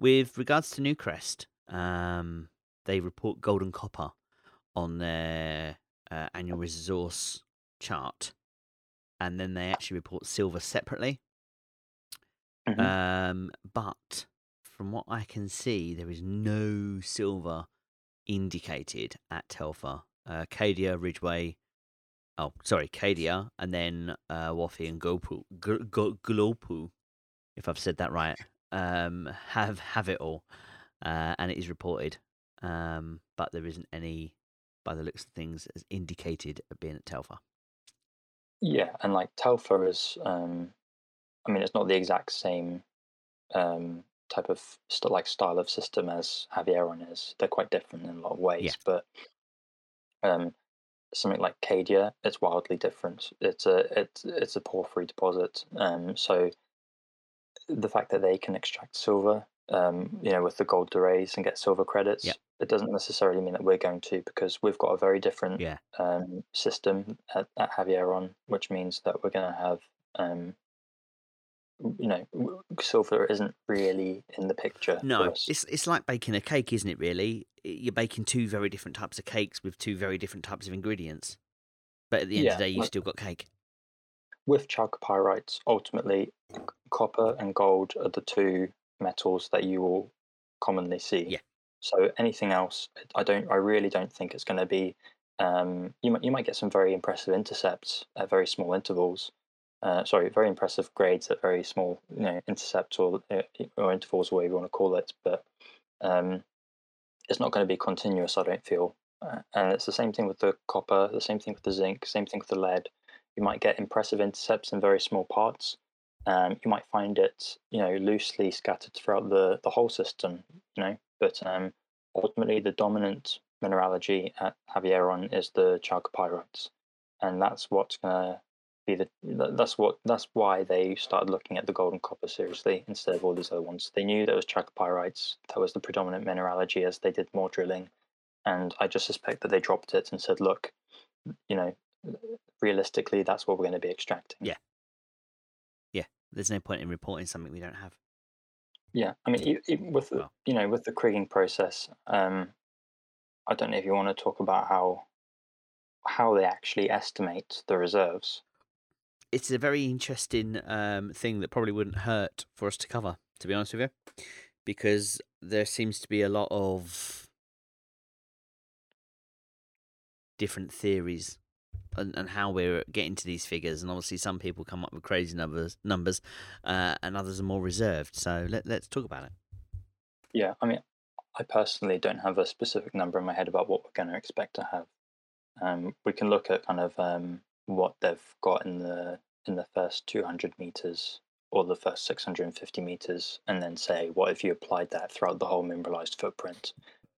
With regards to Newcrest, um. they report gold and copper on their uh, annual resource chart, and then they actually report silver separately. Mm-hmm. Um, but from what I can see, there is no silver indicated at Telfer. Uh, Cadia, Ridgeway, oh, sorry, Cadia, and then uh, Wafi and Golpu, G- G- Golpu, if I've said that right, um, have, have it all, uh, and it is reported. Um, but there isn't any, by the looks of things, as indicated at being at Telfer. Yeah, and like Telfer is, um, I mean, it's not the exact same um, type of st- like style of system as Havieron is. They're quite different in a lot of ways, yeah. But um, something like Cadia, it's wildly different. It's a it's it's a porphyry deposit, um, so the fact that they can extract silver. Um, you know, with the gold durays and get silver credits, yep. It doesn't necessarily mean that we're going to, because we've got a very different yeah. um, system at, at Havieron, which means that we're going to have, um, you know, silver isn't really in the picture. No, it's it's like baking a cake, isn't it? Really, you're baking two very different types of cakes with two very different types of ingredients, but at the end yeah, of the day, you've like, still got cake. With chalcopyrites, ultimately, c- copper and gold are the two metals that you will commonly see. Yeah. So anything else, I don't. I really don't think it's going to be. Um, you might you might get some very impressive intercepts at very small intervals. Uh, sorry, very impressive grades at very small, you know, intercepts or or intervals, whatever you want to call it. But um, it's not going to be continuous. I don't feel. Uh, and it's the same thing with the copper. The same thing with the zinc. Same thing with the lead. You might get impressive intercepts in very small parts. Um, you might find it, you know, loosely scattered throughout the, the whole system, you know, but um, ultimately the dominant mineralogy at Havieron is the chalcopyrites, and that's what's going to be the that's what that's why they started looking at the gold and copper seriously instead of all these other ones. They knew there was chalcopyrites, that was the predominant mineralogy as they did more drilling, and I just suspect that they dropped it and said, look, you know, realistically that's what we're going to be extracting. Yeah. There's no point in reporting something we don't have. Yeah, I mean, with well, you know, with the kriging process, um, I don't know if you want to talk about how how they actually estimate the reserves. It's a very interesting um, thing that probably wouldn't hurt for us to cover, to be honest with you, because there seems to be a lot of different theories. And, and how we're getting to these figures, and obviously some people come up with crazy numbers, numbers, uh, and others are more reserved. So let, let's talk about it. Yeah, I mean, I personally don't have a specific number in my head about what we're going to expect to have. Um, we can look at kind of um, what they've got in the in the first two hundred meters or the first six hundred fifty meters, and then say, what if you applied that throughout the whole mineralized footprint?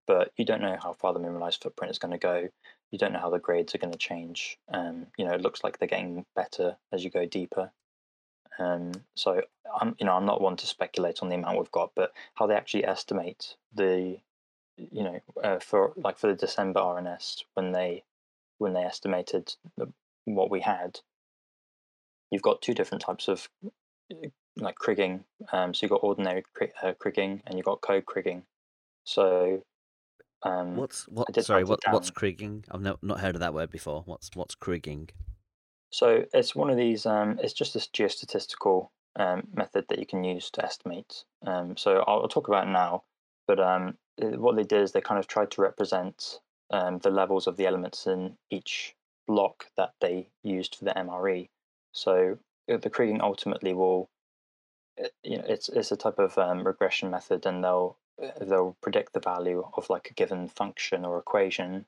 But you don't know how far the mineralized footprint is going to go. You don't know how the grades are going to change. Um, you know, it looks like they're getting better as you go deeper. Um, so I'm, you know, I'm not one to speculate on the amount we've got, but how they actually estimate the you know, uh, for like for the December R N S, when they when they estimated the, what we had, you've got two different types of like krigging. Um, so you've got ordinary krig, uh, krigging, and you've got code krigging. So um, what's what? Sorry, what, what's krigging? I've no, not heard of that word before. What's what's krigging? So it's one of these. Um, it's just this geostatistical um, method that you can use to estimate. Um, so I'll, I'll talk about it now. But um, what they did is they kind of tried to represent um, the levels of the elements in each block that they used for the M R E. So the krigging ultimately will, you know, it's it's a type of um, regression method, and they'll they'll predict the value of like a given function or equation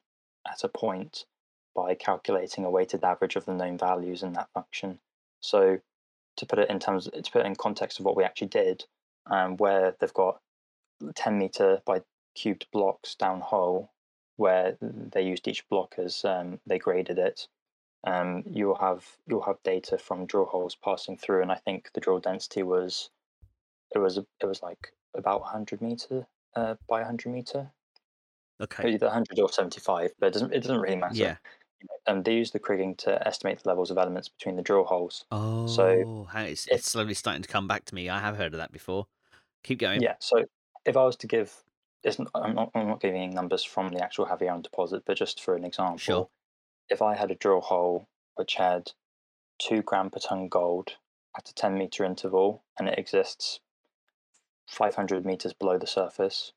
at a point by calculating a weighted average of the known values in that function. So to put it in terms, to put it in context of what we actually did, um, where they've got ten meter by cubed blocks downhole, where they used each block as um, they graded it. Um, you'll have you'll have data from drill holes passing through, and I think the drill density was it was it was like about one hundred meter uh, by one hundred meter. Okay, either one hundred or seventy-five, but it doesn't it doesn't really matter. Yeah. Um, they use the krigging to estimate the levels of elements between the drill holes. Oh, so it's, it's slowly starting to come back to me. I have heard of that before. Keep going. Yeah. So if I was to give, it's not, I'm not I'm not giving numbers from the actual Havieron deposit, but just for an example. Sure. If I had a drill hole which had two gram per ton gold at a ten meter interval, and it exists five hundred meters below the surface,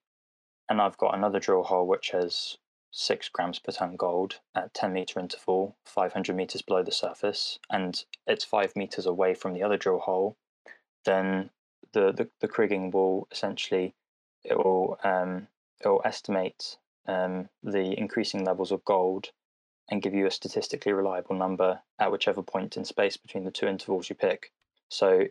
and I've got another drill hole which has six grams per ton gold at ten meter interval, five hundred meters below the surface, and it's five meters away from the other drill hole, then the the, the krigging will essentially it will um it will estimate um the increasing levels of gold and give you a statistically reliable number at whichever point in space between the two intervals you pick. So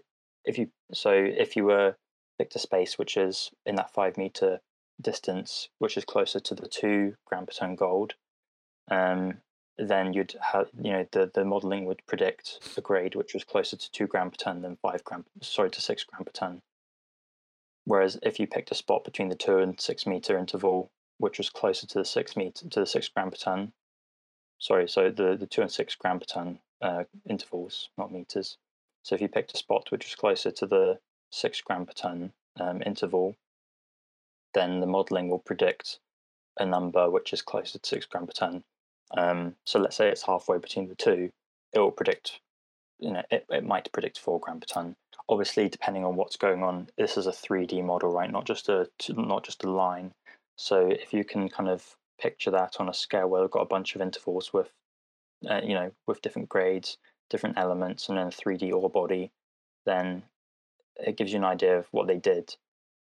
if you so if you were picked a space which is in that five meter distance, which is closer to the two gram per ton gold, um, then you'd have you know the the modelling would predict a grade which was closer to two gram per ton than five gram sorry to six gram per ton. Whereas if you picked a spot between the two and six meter interval, which was closer to the six meter to the six gram per ton. Sorry, so the, the two and six gram per ton uh, intervals, not meters. So if you picked a spot which was closer to the six gram per ton um, interval, then the modelling will predict a number which is closer to six gram per ton. Um, so let's say it's halfway between the two, it will predict, you know, it, it might predict four gram per ton. Obviously, depending on what's going on, this is a three D model, right? Not just a not just a line. So if you can kind of picture that on a scale where we've got a bunch of intervals with, uh, you know, with different grades, different elements, and then a three D ore body, then it gives you an idea of what they did.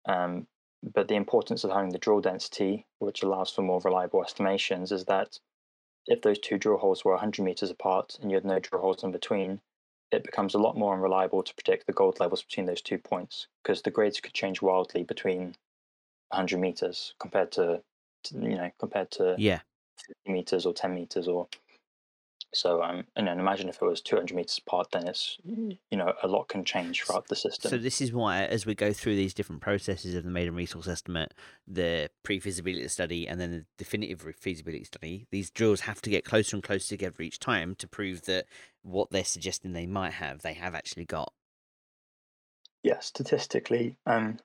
Um, but the importance of having the drill density, which allows for more reliable estimations, is that if those two drill holes were one hundred meters apart and you had no drill holes in between, it becomes a lot more unreliable to predict the gold levels between those two points, because the grades could change wildly between one hundred meters compared to you know compared to yeah fifty meters or ten meters, or so um and then imagine if it was two hundred meters apart, then it's you know a lot can change throughout the system. So this is why, as we go through these different processes of the maiden resource estimate, the pre-feasibility study, and then the definitive feasibility study, these drills have to get closer and closer together each time to prove that what they're suggesting they might have they have actually got. Yeah, statistically um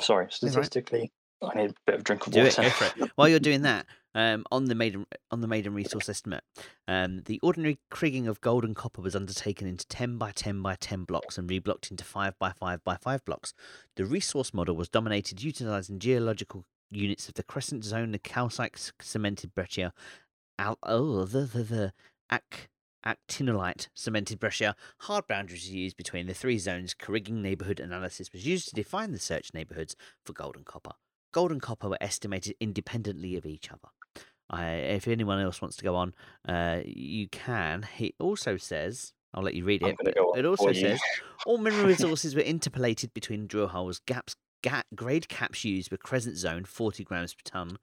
sorry statistically right. I need a bit of a drink of water. Do it, go for it. While you're doing that, um, on the maiden on the maiden resource estimate, um, the ordinary krigging of gold and copper was undertaken into ten by ten by ten blocks and reblocked into five by five by five blocks. The resource model was dominated utilising geological units of the Crescent Zone, the calcite cemented breccia, al- oh, the, the, the ac- actinolite cemented breccia. Hard boundaries were used between the three zones. Krigging neighbourhood analysis was used to define the search neighbourhoods for gold and copper. Gold and copper were estimated independently of each other. I, if anyone else wants to go on, uh, you can. It also says, I'll let you read it, but it also says, all mineral resources were interpolated between drill holes. Gaps, ga- grade caps used were Crescent Zone, forty grams per tonne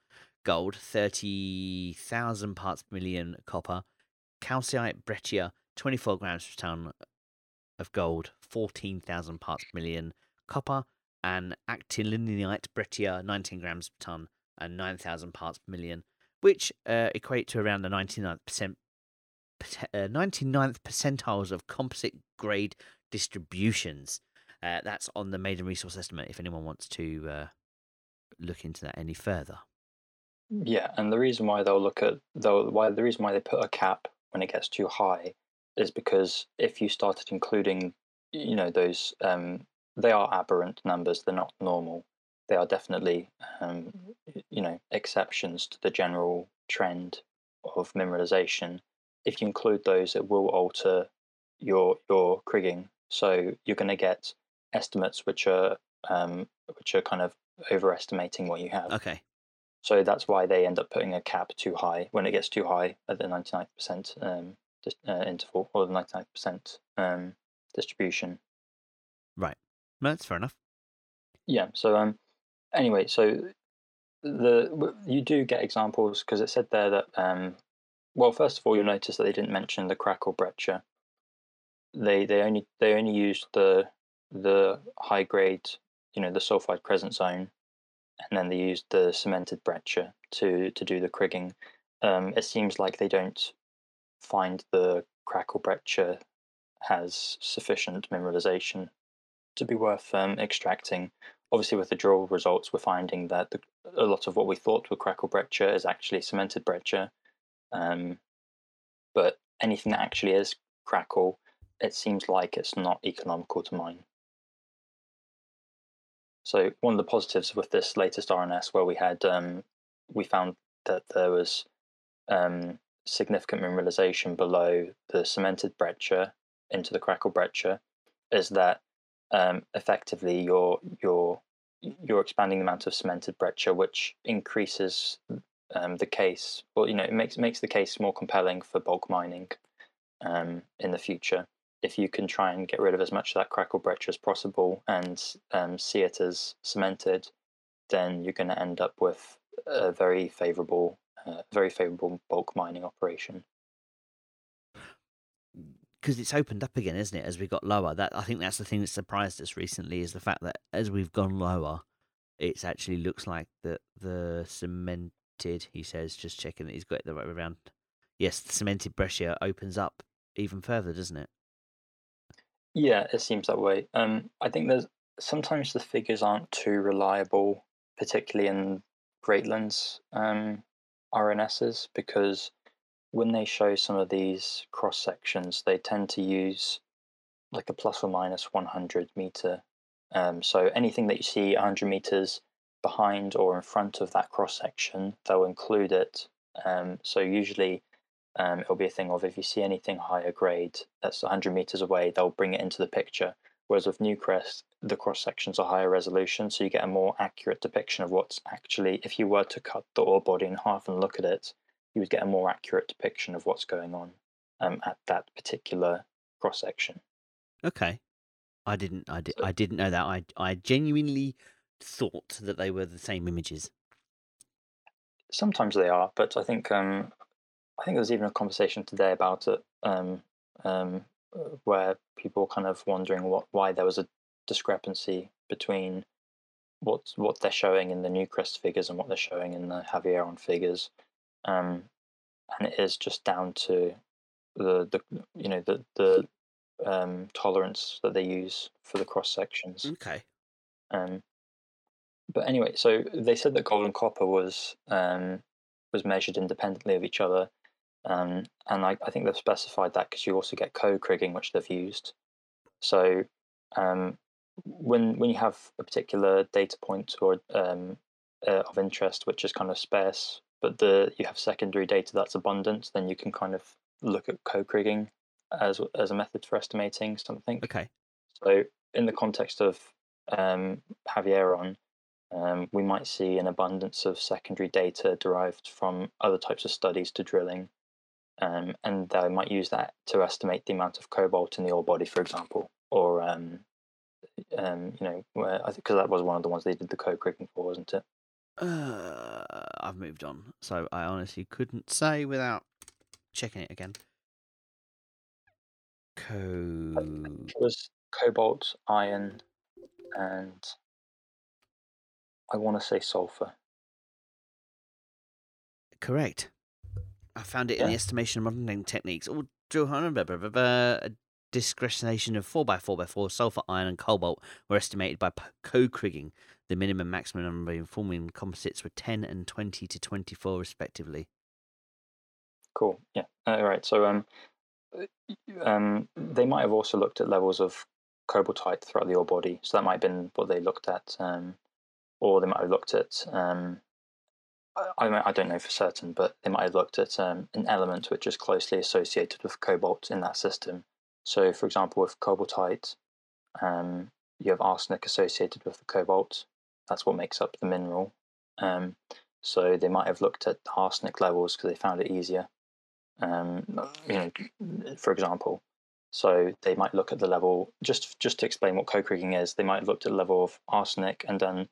gold, thirty thousand parts per million copper, calcite breccia, twenty-four grams per tonne of gold, fourteen thousand parts per million copper, and actinolite breccia, nineteen grams per ton and nine thousand parts per million, which uh, equate to around the ninety-ninth, percent, uh, ninety-ninth percentiles of composite grade distributions. Uh, that's on the maiden resource estimate, if anyone wants to uh, look into that any further. Yeah, and the reason why they'll look at though why the reason why they put a cap when it gets too high is because if you started including, you know, those um, they are aberrant numbers. They're not normal. They are definitely um, you know exceptions to the general trend of mineralization. If you include those, it will alter your your kriging. So you're going to get estimates which are um, which are kind of overestimating what you have. Okay. So that's why they end up putting a cap too high when it gets too high at the ninety-ninth percent um, uh, interval or the ninety-ninth percent um, distribution. Right. Well, that's fair enough. Yeah. So um, anyway, so the you do get examples because it said there that, um, well, first of all, you'll notice that they didn't mention the crack or breccia. They they only they only used the the high grade, you know, the sulfide crescent zone. And then they used the cemented breccia to, to do the kriging. Um, it seems like they don't find the crack or breccia has sufficient mineralization to be worth um, extracting. Obviously, with the drill results, we're finding that the, a lot of what we thought were crack or breccia is actually cemented breccia. Um, but anything that actually is crackle, it seems like it's not economical to mine. So one of the positives with this latest R N S, where we had um, we found that there was um, significant mineralization below the cemented breccia into the crackle breccia, is that um, effectively you're you're you're expanding the amount of cemented breccia, which increases um, the case. Well, you know, it makes makes the case more compelling for bulk mining um, in the future. If you can try and get rid of as much of that crackle breccia as possible and um, see it as cemented, then you're going to end up with a very favourable, uh, very favourable bulk mining operation. Because it's opened up again, isn't it? As we got lower, that I think that's the thing that surprised us recently is the fact that as we've gone lower, it actually looks like that the cemented. He says, just checking that he's got it the right way around. Yes, the cemented breccia opens up even further, doesn't it? Yeah, it seems that way. Um, I think there's sometimes the figures aren't too reliable, particularly in Greatland's um, R N Ss, because when they show some of these cross sections, they tend to use like a plus or minus one hundred meter. Um, so anything that you see one hundred meters behind or in front of that cross section, they'll include it. Um, so usually. Um, it'll be a thing of if you see anything higher grade that's one hundred meters away, they'll bring it into the picture. Whereas with Newcrest, the cross sections are higher resolution, so you get a more accurate depiction of what's actually. If you were to cut the ore body in half and look at it, you would get a more accurate depiction of what's going on um, at that particular cross section. Okay, I didn't, I did, so, I didn't know that. I, I genuinely thought that they were the same images. Sometimes they are, but I think. Um, I think there was even a conversation today about it, um, um, where people were kind of wondering what why there was a discrepancy between what what they're showing in the Newcrest figures and what they're showing in the Havieron figures, um, and it is just down to the the you know the the um, tolerance that they use for the cross sections. Okay. Um, but anyway, so they said that gold and copper was um, was measured independently of each other. Um, and I, I think they've specified that because you also get co-krigging, which they've used. So um, when when you have a particular data point or um, uh, of interest, which is kind of sparse, but the you have secondary data that's abundant, then you can kind of look at co-krigging as as a method for estimating something. Okay. So in the context of um, Havieron, um, we might see an abundance of secondary data derived from other types of studies to drilling. Um, and they might use that to estimate the amount of cobalt in the ore body, for example, or um, um, you know, where, I think because that was one of the ones they did the co-krigging for, wasn't it? Uh, I've moved on, so I honestly couldn't say without checking it again. Co. I think it was cobalt, iron, and I want to say sulfur. Correct. I found it yeah. in the estimation of modelling techniques. All discretionation of four by four by four, sulfur, iron, and cobalt were estimated by co-crigging. The minimum and maximum number of informing composites were ten and twenty to twenty-four, respectively. Cool. Yeah. All right. So um, um, they might have also looked at levels of cobaltite throughout the ore body. So that might have been what they looked at, um, or they might have looked at. Um, I I don't know for certain, but they might have looked at um, an element which is closely associated with cobalt in that system. So, for example, with cobaltite, um, you have arsenic associated with the cobalt. That's what makes up the mineral. Um, so they might have looked at the arsenic levels because they found it easier. Um, you know, for example, so they might look at the level just just to explain what co-crigging is. They might have looked at the level of arsenic and done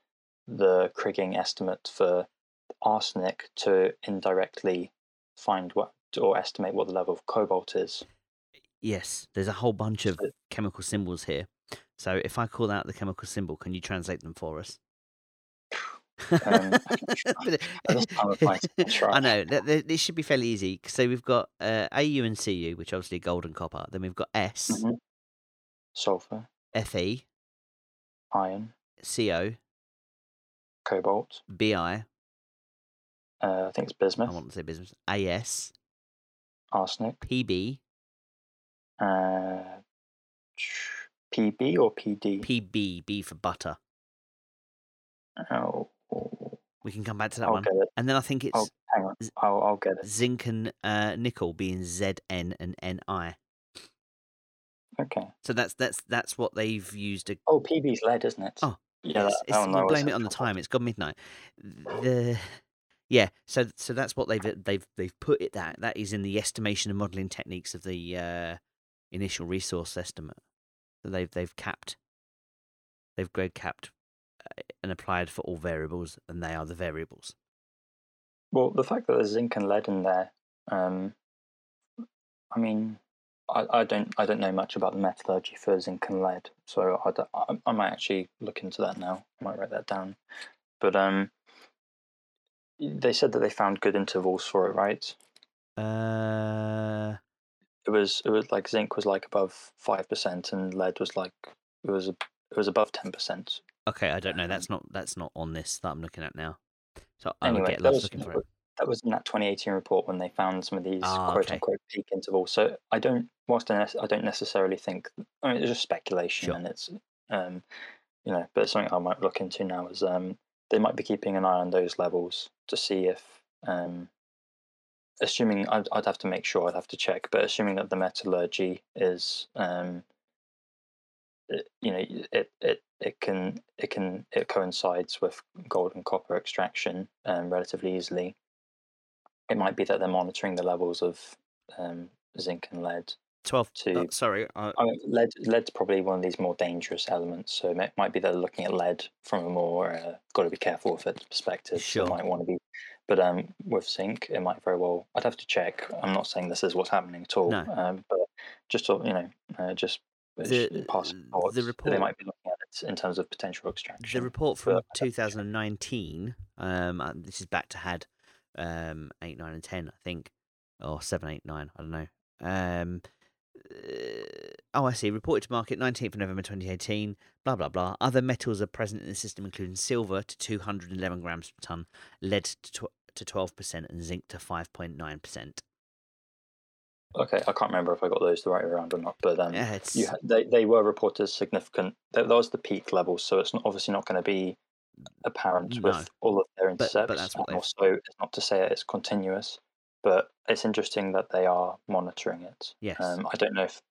the crigging estimate for arsenic to indirectly find what or estimate what the level of cobalt is. Yes, there's a whole bunch of chemical symbols here. So if I call out the chemical symbol, can you translate them for us? um, I know this should be fairly easy. So we've got uh, A U and C U, which are obviously gold and copper. Then we've got S, mm-hmm. sulfur, Fe, iron, C O, cobalt, B I. Uh, I think it's bismuth. I want to say bismuth. A S, arsenic, P B. Uh, P B or P D? P B, B for butter. Oh. We can come back to that I'll one. And then I think it's I'll, hang on. I'll, I'll get it. Zinc and uh, nickel being Z N and N I. Okay. So that's that's that's what they've used. A... Oh, P B's lead, isn't it? Oh, yeah. Yes. That, it's, we'll blame it on the time. It's gone midnight. The yeah. So so that's what they've they've they've put it. That that is in the estimation and modelling techniques of the uh, initial resource estimate. So they've they've capped. They've grade capped. And applied for all variables, and they are the variables. Well, the fact that there's zinc and lead in there, um, I mean, I, I don't, I don't know much about the metallurgy for zinc and lead, so I, I, I might actually look into that now. I might write that down. But um, they said that they found good intervals for it, right? Uh, it was, it was like zinc was like above five percent, and lead was like it was, it was above ten percent. Okay, I don't know. That's not that's not on this that I'm looking at now. So I anyway, would get lost looking for it. That was in that twenty eighteen report when they found some of these ah, quote okay. unquote peak intervals. So I don't, whilst I don't necessarily think. I mean, it's just speculation, sure. and it's um, you know, but it's something I might look into now. Is um, they might be keeping an eye on those levels to see if um, assuming I'd, I'd have to make sure I'd have to check, but assuming that the metallurgy is um. You know, it, it it can it can it coincides with gold and copper extraction um, relatively easily. It might be that they're monitoring the levels of um, zinc and lead. Twelve. To, uh, sorry, I... I mean, lead lead's probably one of these more dangerous elements. So it might be that they're looking at lead from a more uh, got to be careful with it perspective. Sure. They might want to be, but um, with zinc, it might very well. I'd have to check. I'm not saying this is what's happening at all. No. Um, but just to, you know, uh, just. The, reports, the report they might be looking at it in terms of potential extraction. The report from twenty nineteen, um, this is back to H A D um, eight, nine, and ten, I think, or seven, eight, nine, I don't know. Um, uh, oh, I see. Reported to market nineteenth of November twenty eighteen, blah, blah, blah. Other metals are present in the system, including silver to two hundred eleven grams per tonne, lead to, tw- to twelve percent, and zinc to five point nine percent. Okay, I can't remember if I got those the right way around or not, but um, yeah, you, they they were reported as significant. That was the peak level, so it's not, obviously not going to be apparent no. with all of their intercepts. But, but that's what and also, it's not to say it's continuous, but it's interesting that they are monitoring it. Yes, um, I don't know if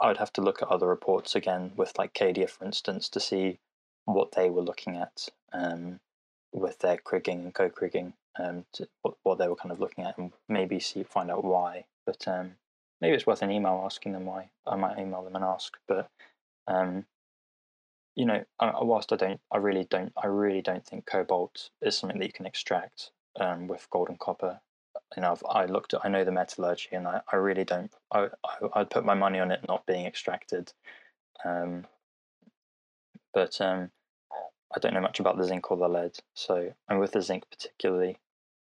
I would have to look at other reports again with like Cadia, for instance, to see what they were looking at um, with their crigging and co-crigging, um, to, what, what they were kind of looking at, and maybe see find out why. But um, maybe it's worth an email asking them why. I might email them and ask. But um, you know, whilst I don't, I really don't, I really don't think cobalt is something that you can extract um, with gold and copper. You know, I've I looked at, I know the metallurgy, and I, I really don't. I, I I'd put my money on it not being extracted. Um, but um, I don't know much about the zinc or the lead. So, and with the zinc particularly,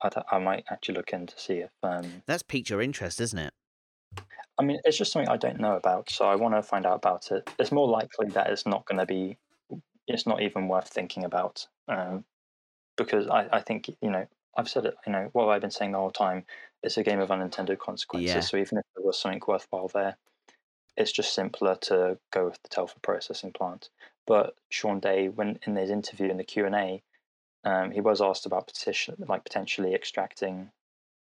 I, th- I might actually look in to see if... Um, That's piqued your interest, isn't it? I mean, it's just something I don't know about, so I want to find out about it. It's more likely that it's not going to be... It's not even worth thinking about, um, because I, I think, you know, I've said it, you know, what I've been saying the whole time, it's a game of unintended consequences, yeah. So even if there was something worthwhile there, it's just simpler to go with the Telfer processing plant. But Sean Day, when in his interview in the Q and A, um, he was asked about petition, like potentially extracting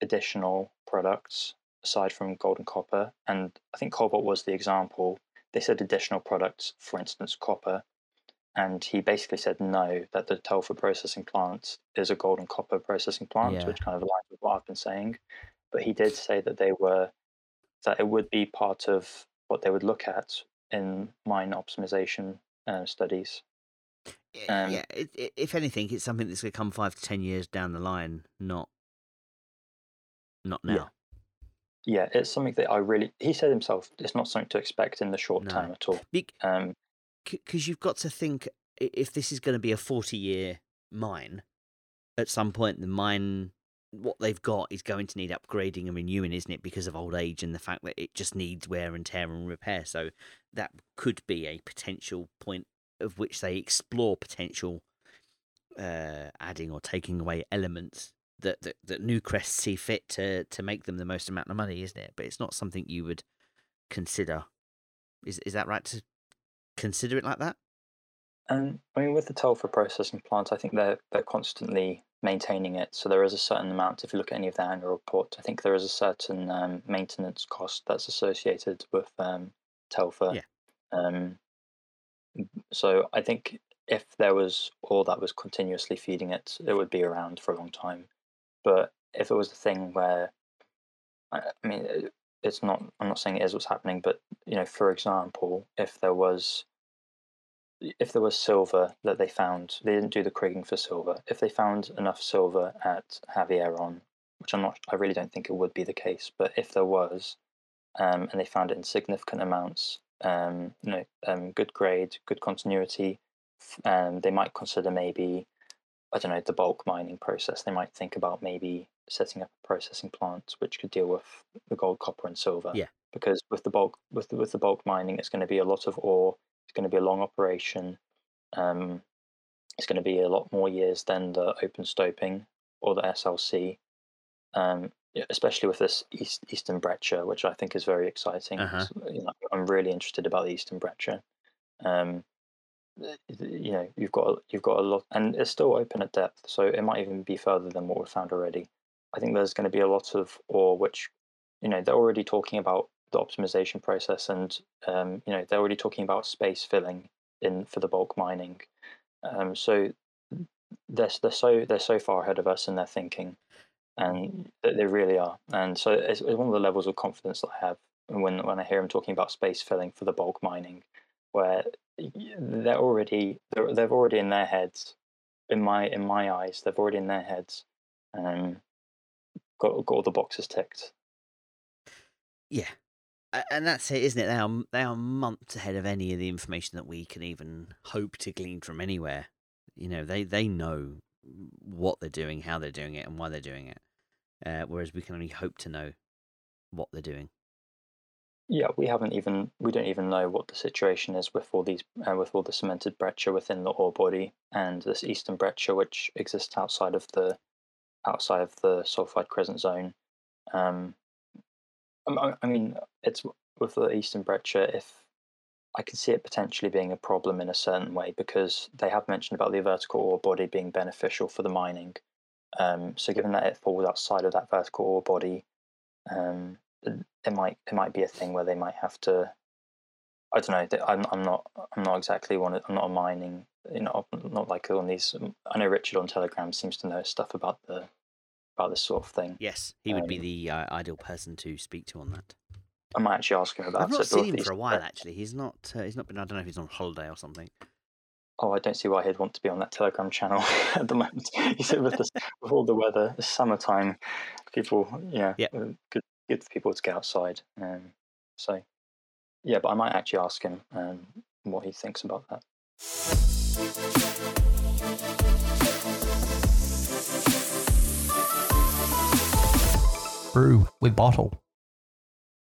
additional products aside from gold and copper, and I think cobalt was the example. They said additional products, for instance, copper, and he basically said no, that the Telfer processing plant is a gold and copper processing plant, yeah. Which kind of aligns with what I've been saying. But he did say that they were, that it would be part of what they would look at in mine optimization uh, studies. Yeah, um, yeah. It, it, if anything, it's something that's going to come five to ten years down the line, not, not now. Yeah. Yeah, it's something that I really... He said himself, it's not something to expect in the short no. term at all. Um, Because you've got to think, if this is going to be a forty-year mine, at some point the mine, what they've got is going to need upgrading and renewing, isn't it? Because of old age and the fact that it just needs wear and tear and repair. So that could be a potential point of which they explore potential uh, adding or taking away elements that, that, that Newcrest see fit to, to make them the most amount of money, isn't it? But it's not something you would consider. Is is that right to consider it like that? Um, I mean, with the Telfer processing plant, I think they're, they're constantly maintaining it. So there is a certain amount, if you look at any of the annual reports, I think there is a certain um, maintenance cost that's associated with um, Telfer. Yeah. Um, so I think if there was all that was continuously feeding it, it would be around for a long time. But if it was a thing where, I mean, it's not, I'm not saying it is what's happening, but, you know, for example, if there was, if there was silver that they found, they didn't do the kriging for silver. If they found enough silver at Havieron, which I'm not, I really don't think it would be the case, but if there was, um, and they found it in significant amounts, um, you know, um, good grade, good continuity, um, they might consider maybe, I don't know, the bulk mining process. They might think about maybe setting up a processing plant which could deal with the gold, copper, and silver. Yeah. Because with the bulk, with the, with the bulk mining, it's going to be a lot of ore. It's going to be a long operation. Um, it's going to be a lot more years than the open stoping or the S L C. Um, especially with this East, Eastern Breccia, which I think is very exciting. Uh-huh. So, you know, I'm really interested about the Eastern Breccia. Um, you know, you've got you've got a lot, and it's still open at depth, so it might even be further than what we found already. I think there's going to be a lot of ore, which, you know, they're already talking about the optimization process, and um, you know, they're already talking about space filling in for the bulk mining. Um, so they're they're so they're so far ahead of us in their thinking, and they really are. And so it's one of the levels of confidence that I have when when I hear them talking about space filling for the bulk mining, where they're already they're, they've already in their heads, in my in my eyes, they've already in their heads, um, got got all the boxes ticked. Yeah, and that's it, isn't it? They are they are months ahead of any of the information that we can even hope to glean from anywhere. You know, they they know what they're doing, how they're doing it, and why they're doing it. Uh, whereas we can only hope to know what they're doing. Yeah, we haven't even we don't even know what the situation is with all these uh, with all the cemented breccia within the ore body and this Eastern Breccia, which exists outside of the outside of the sulfide crescent zone. Um, I, I mean, it's with the Eastern Breccia. If I can see it potentially being a problem in a certain way, because they have mentioned about the vertical ore body being beneficial for the mining. Um, so given that it falls outside of that vertical ore body, um. It might it might be a thing where they might have to. I don't know. I'm I'm not I'm not exactly one. I'm not a mining. You know, I'm not like on these. I know Richard on Telegram seems to know stuff about the about this sort of thing. Yes, he would um, be the uh, ideal person to speak to on that. I might actually ask him about. I've not seen him for a while. Actually, he's not. Uh, he's not been. I don't know if he's on holiday or something. Oh, I don't see why he'd want to be on that Telegram channel at the moment. You see, with, this, with all the weather, it's summertime. People, yeah, yeah. Good. Good for people to get outside. Um, so, yeah, but I might actually ask him um, what he thinks about that. brew with bottle.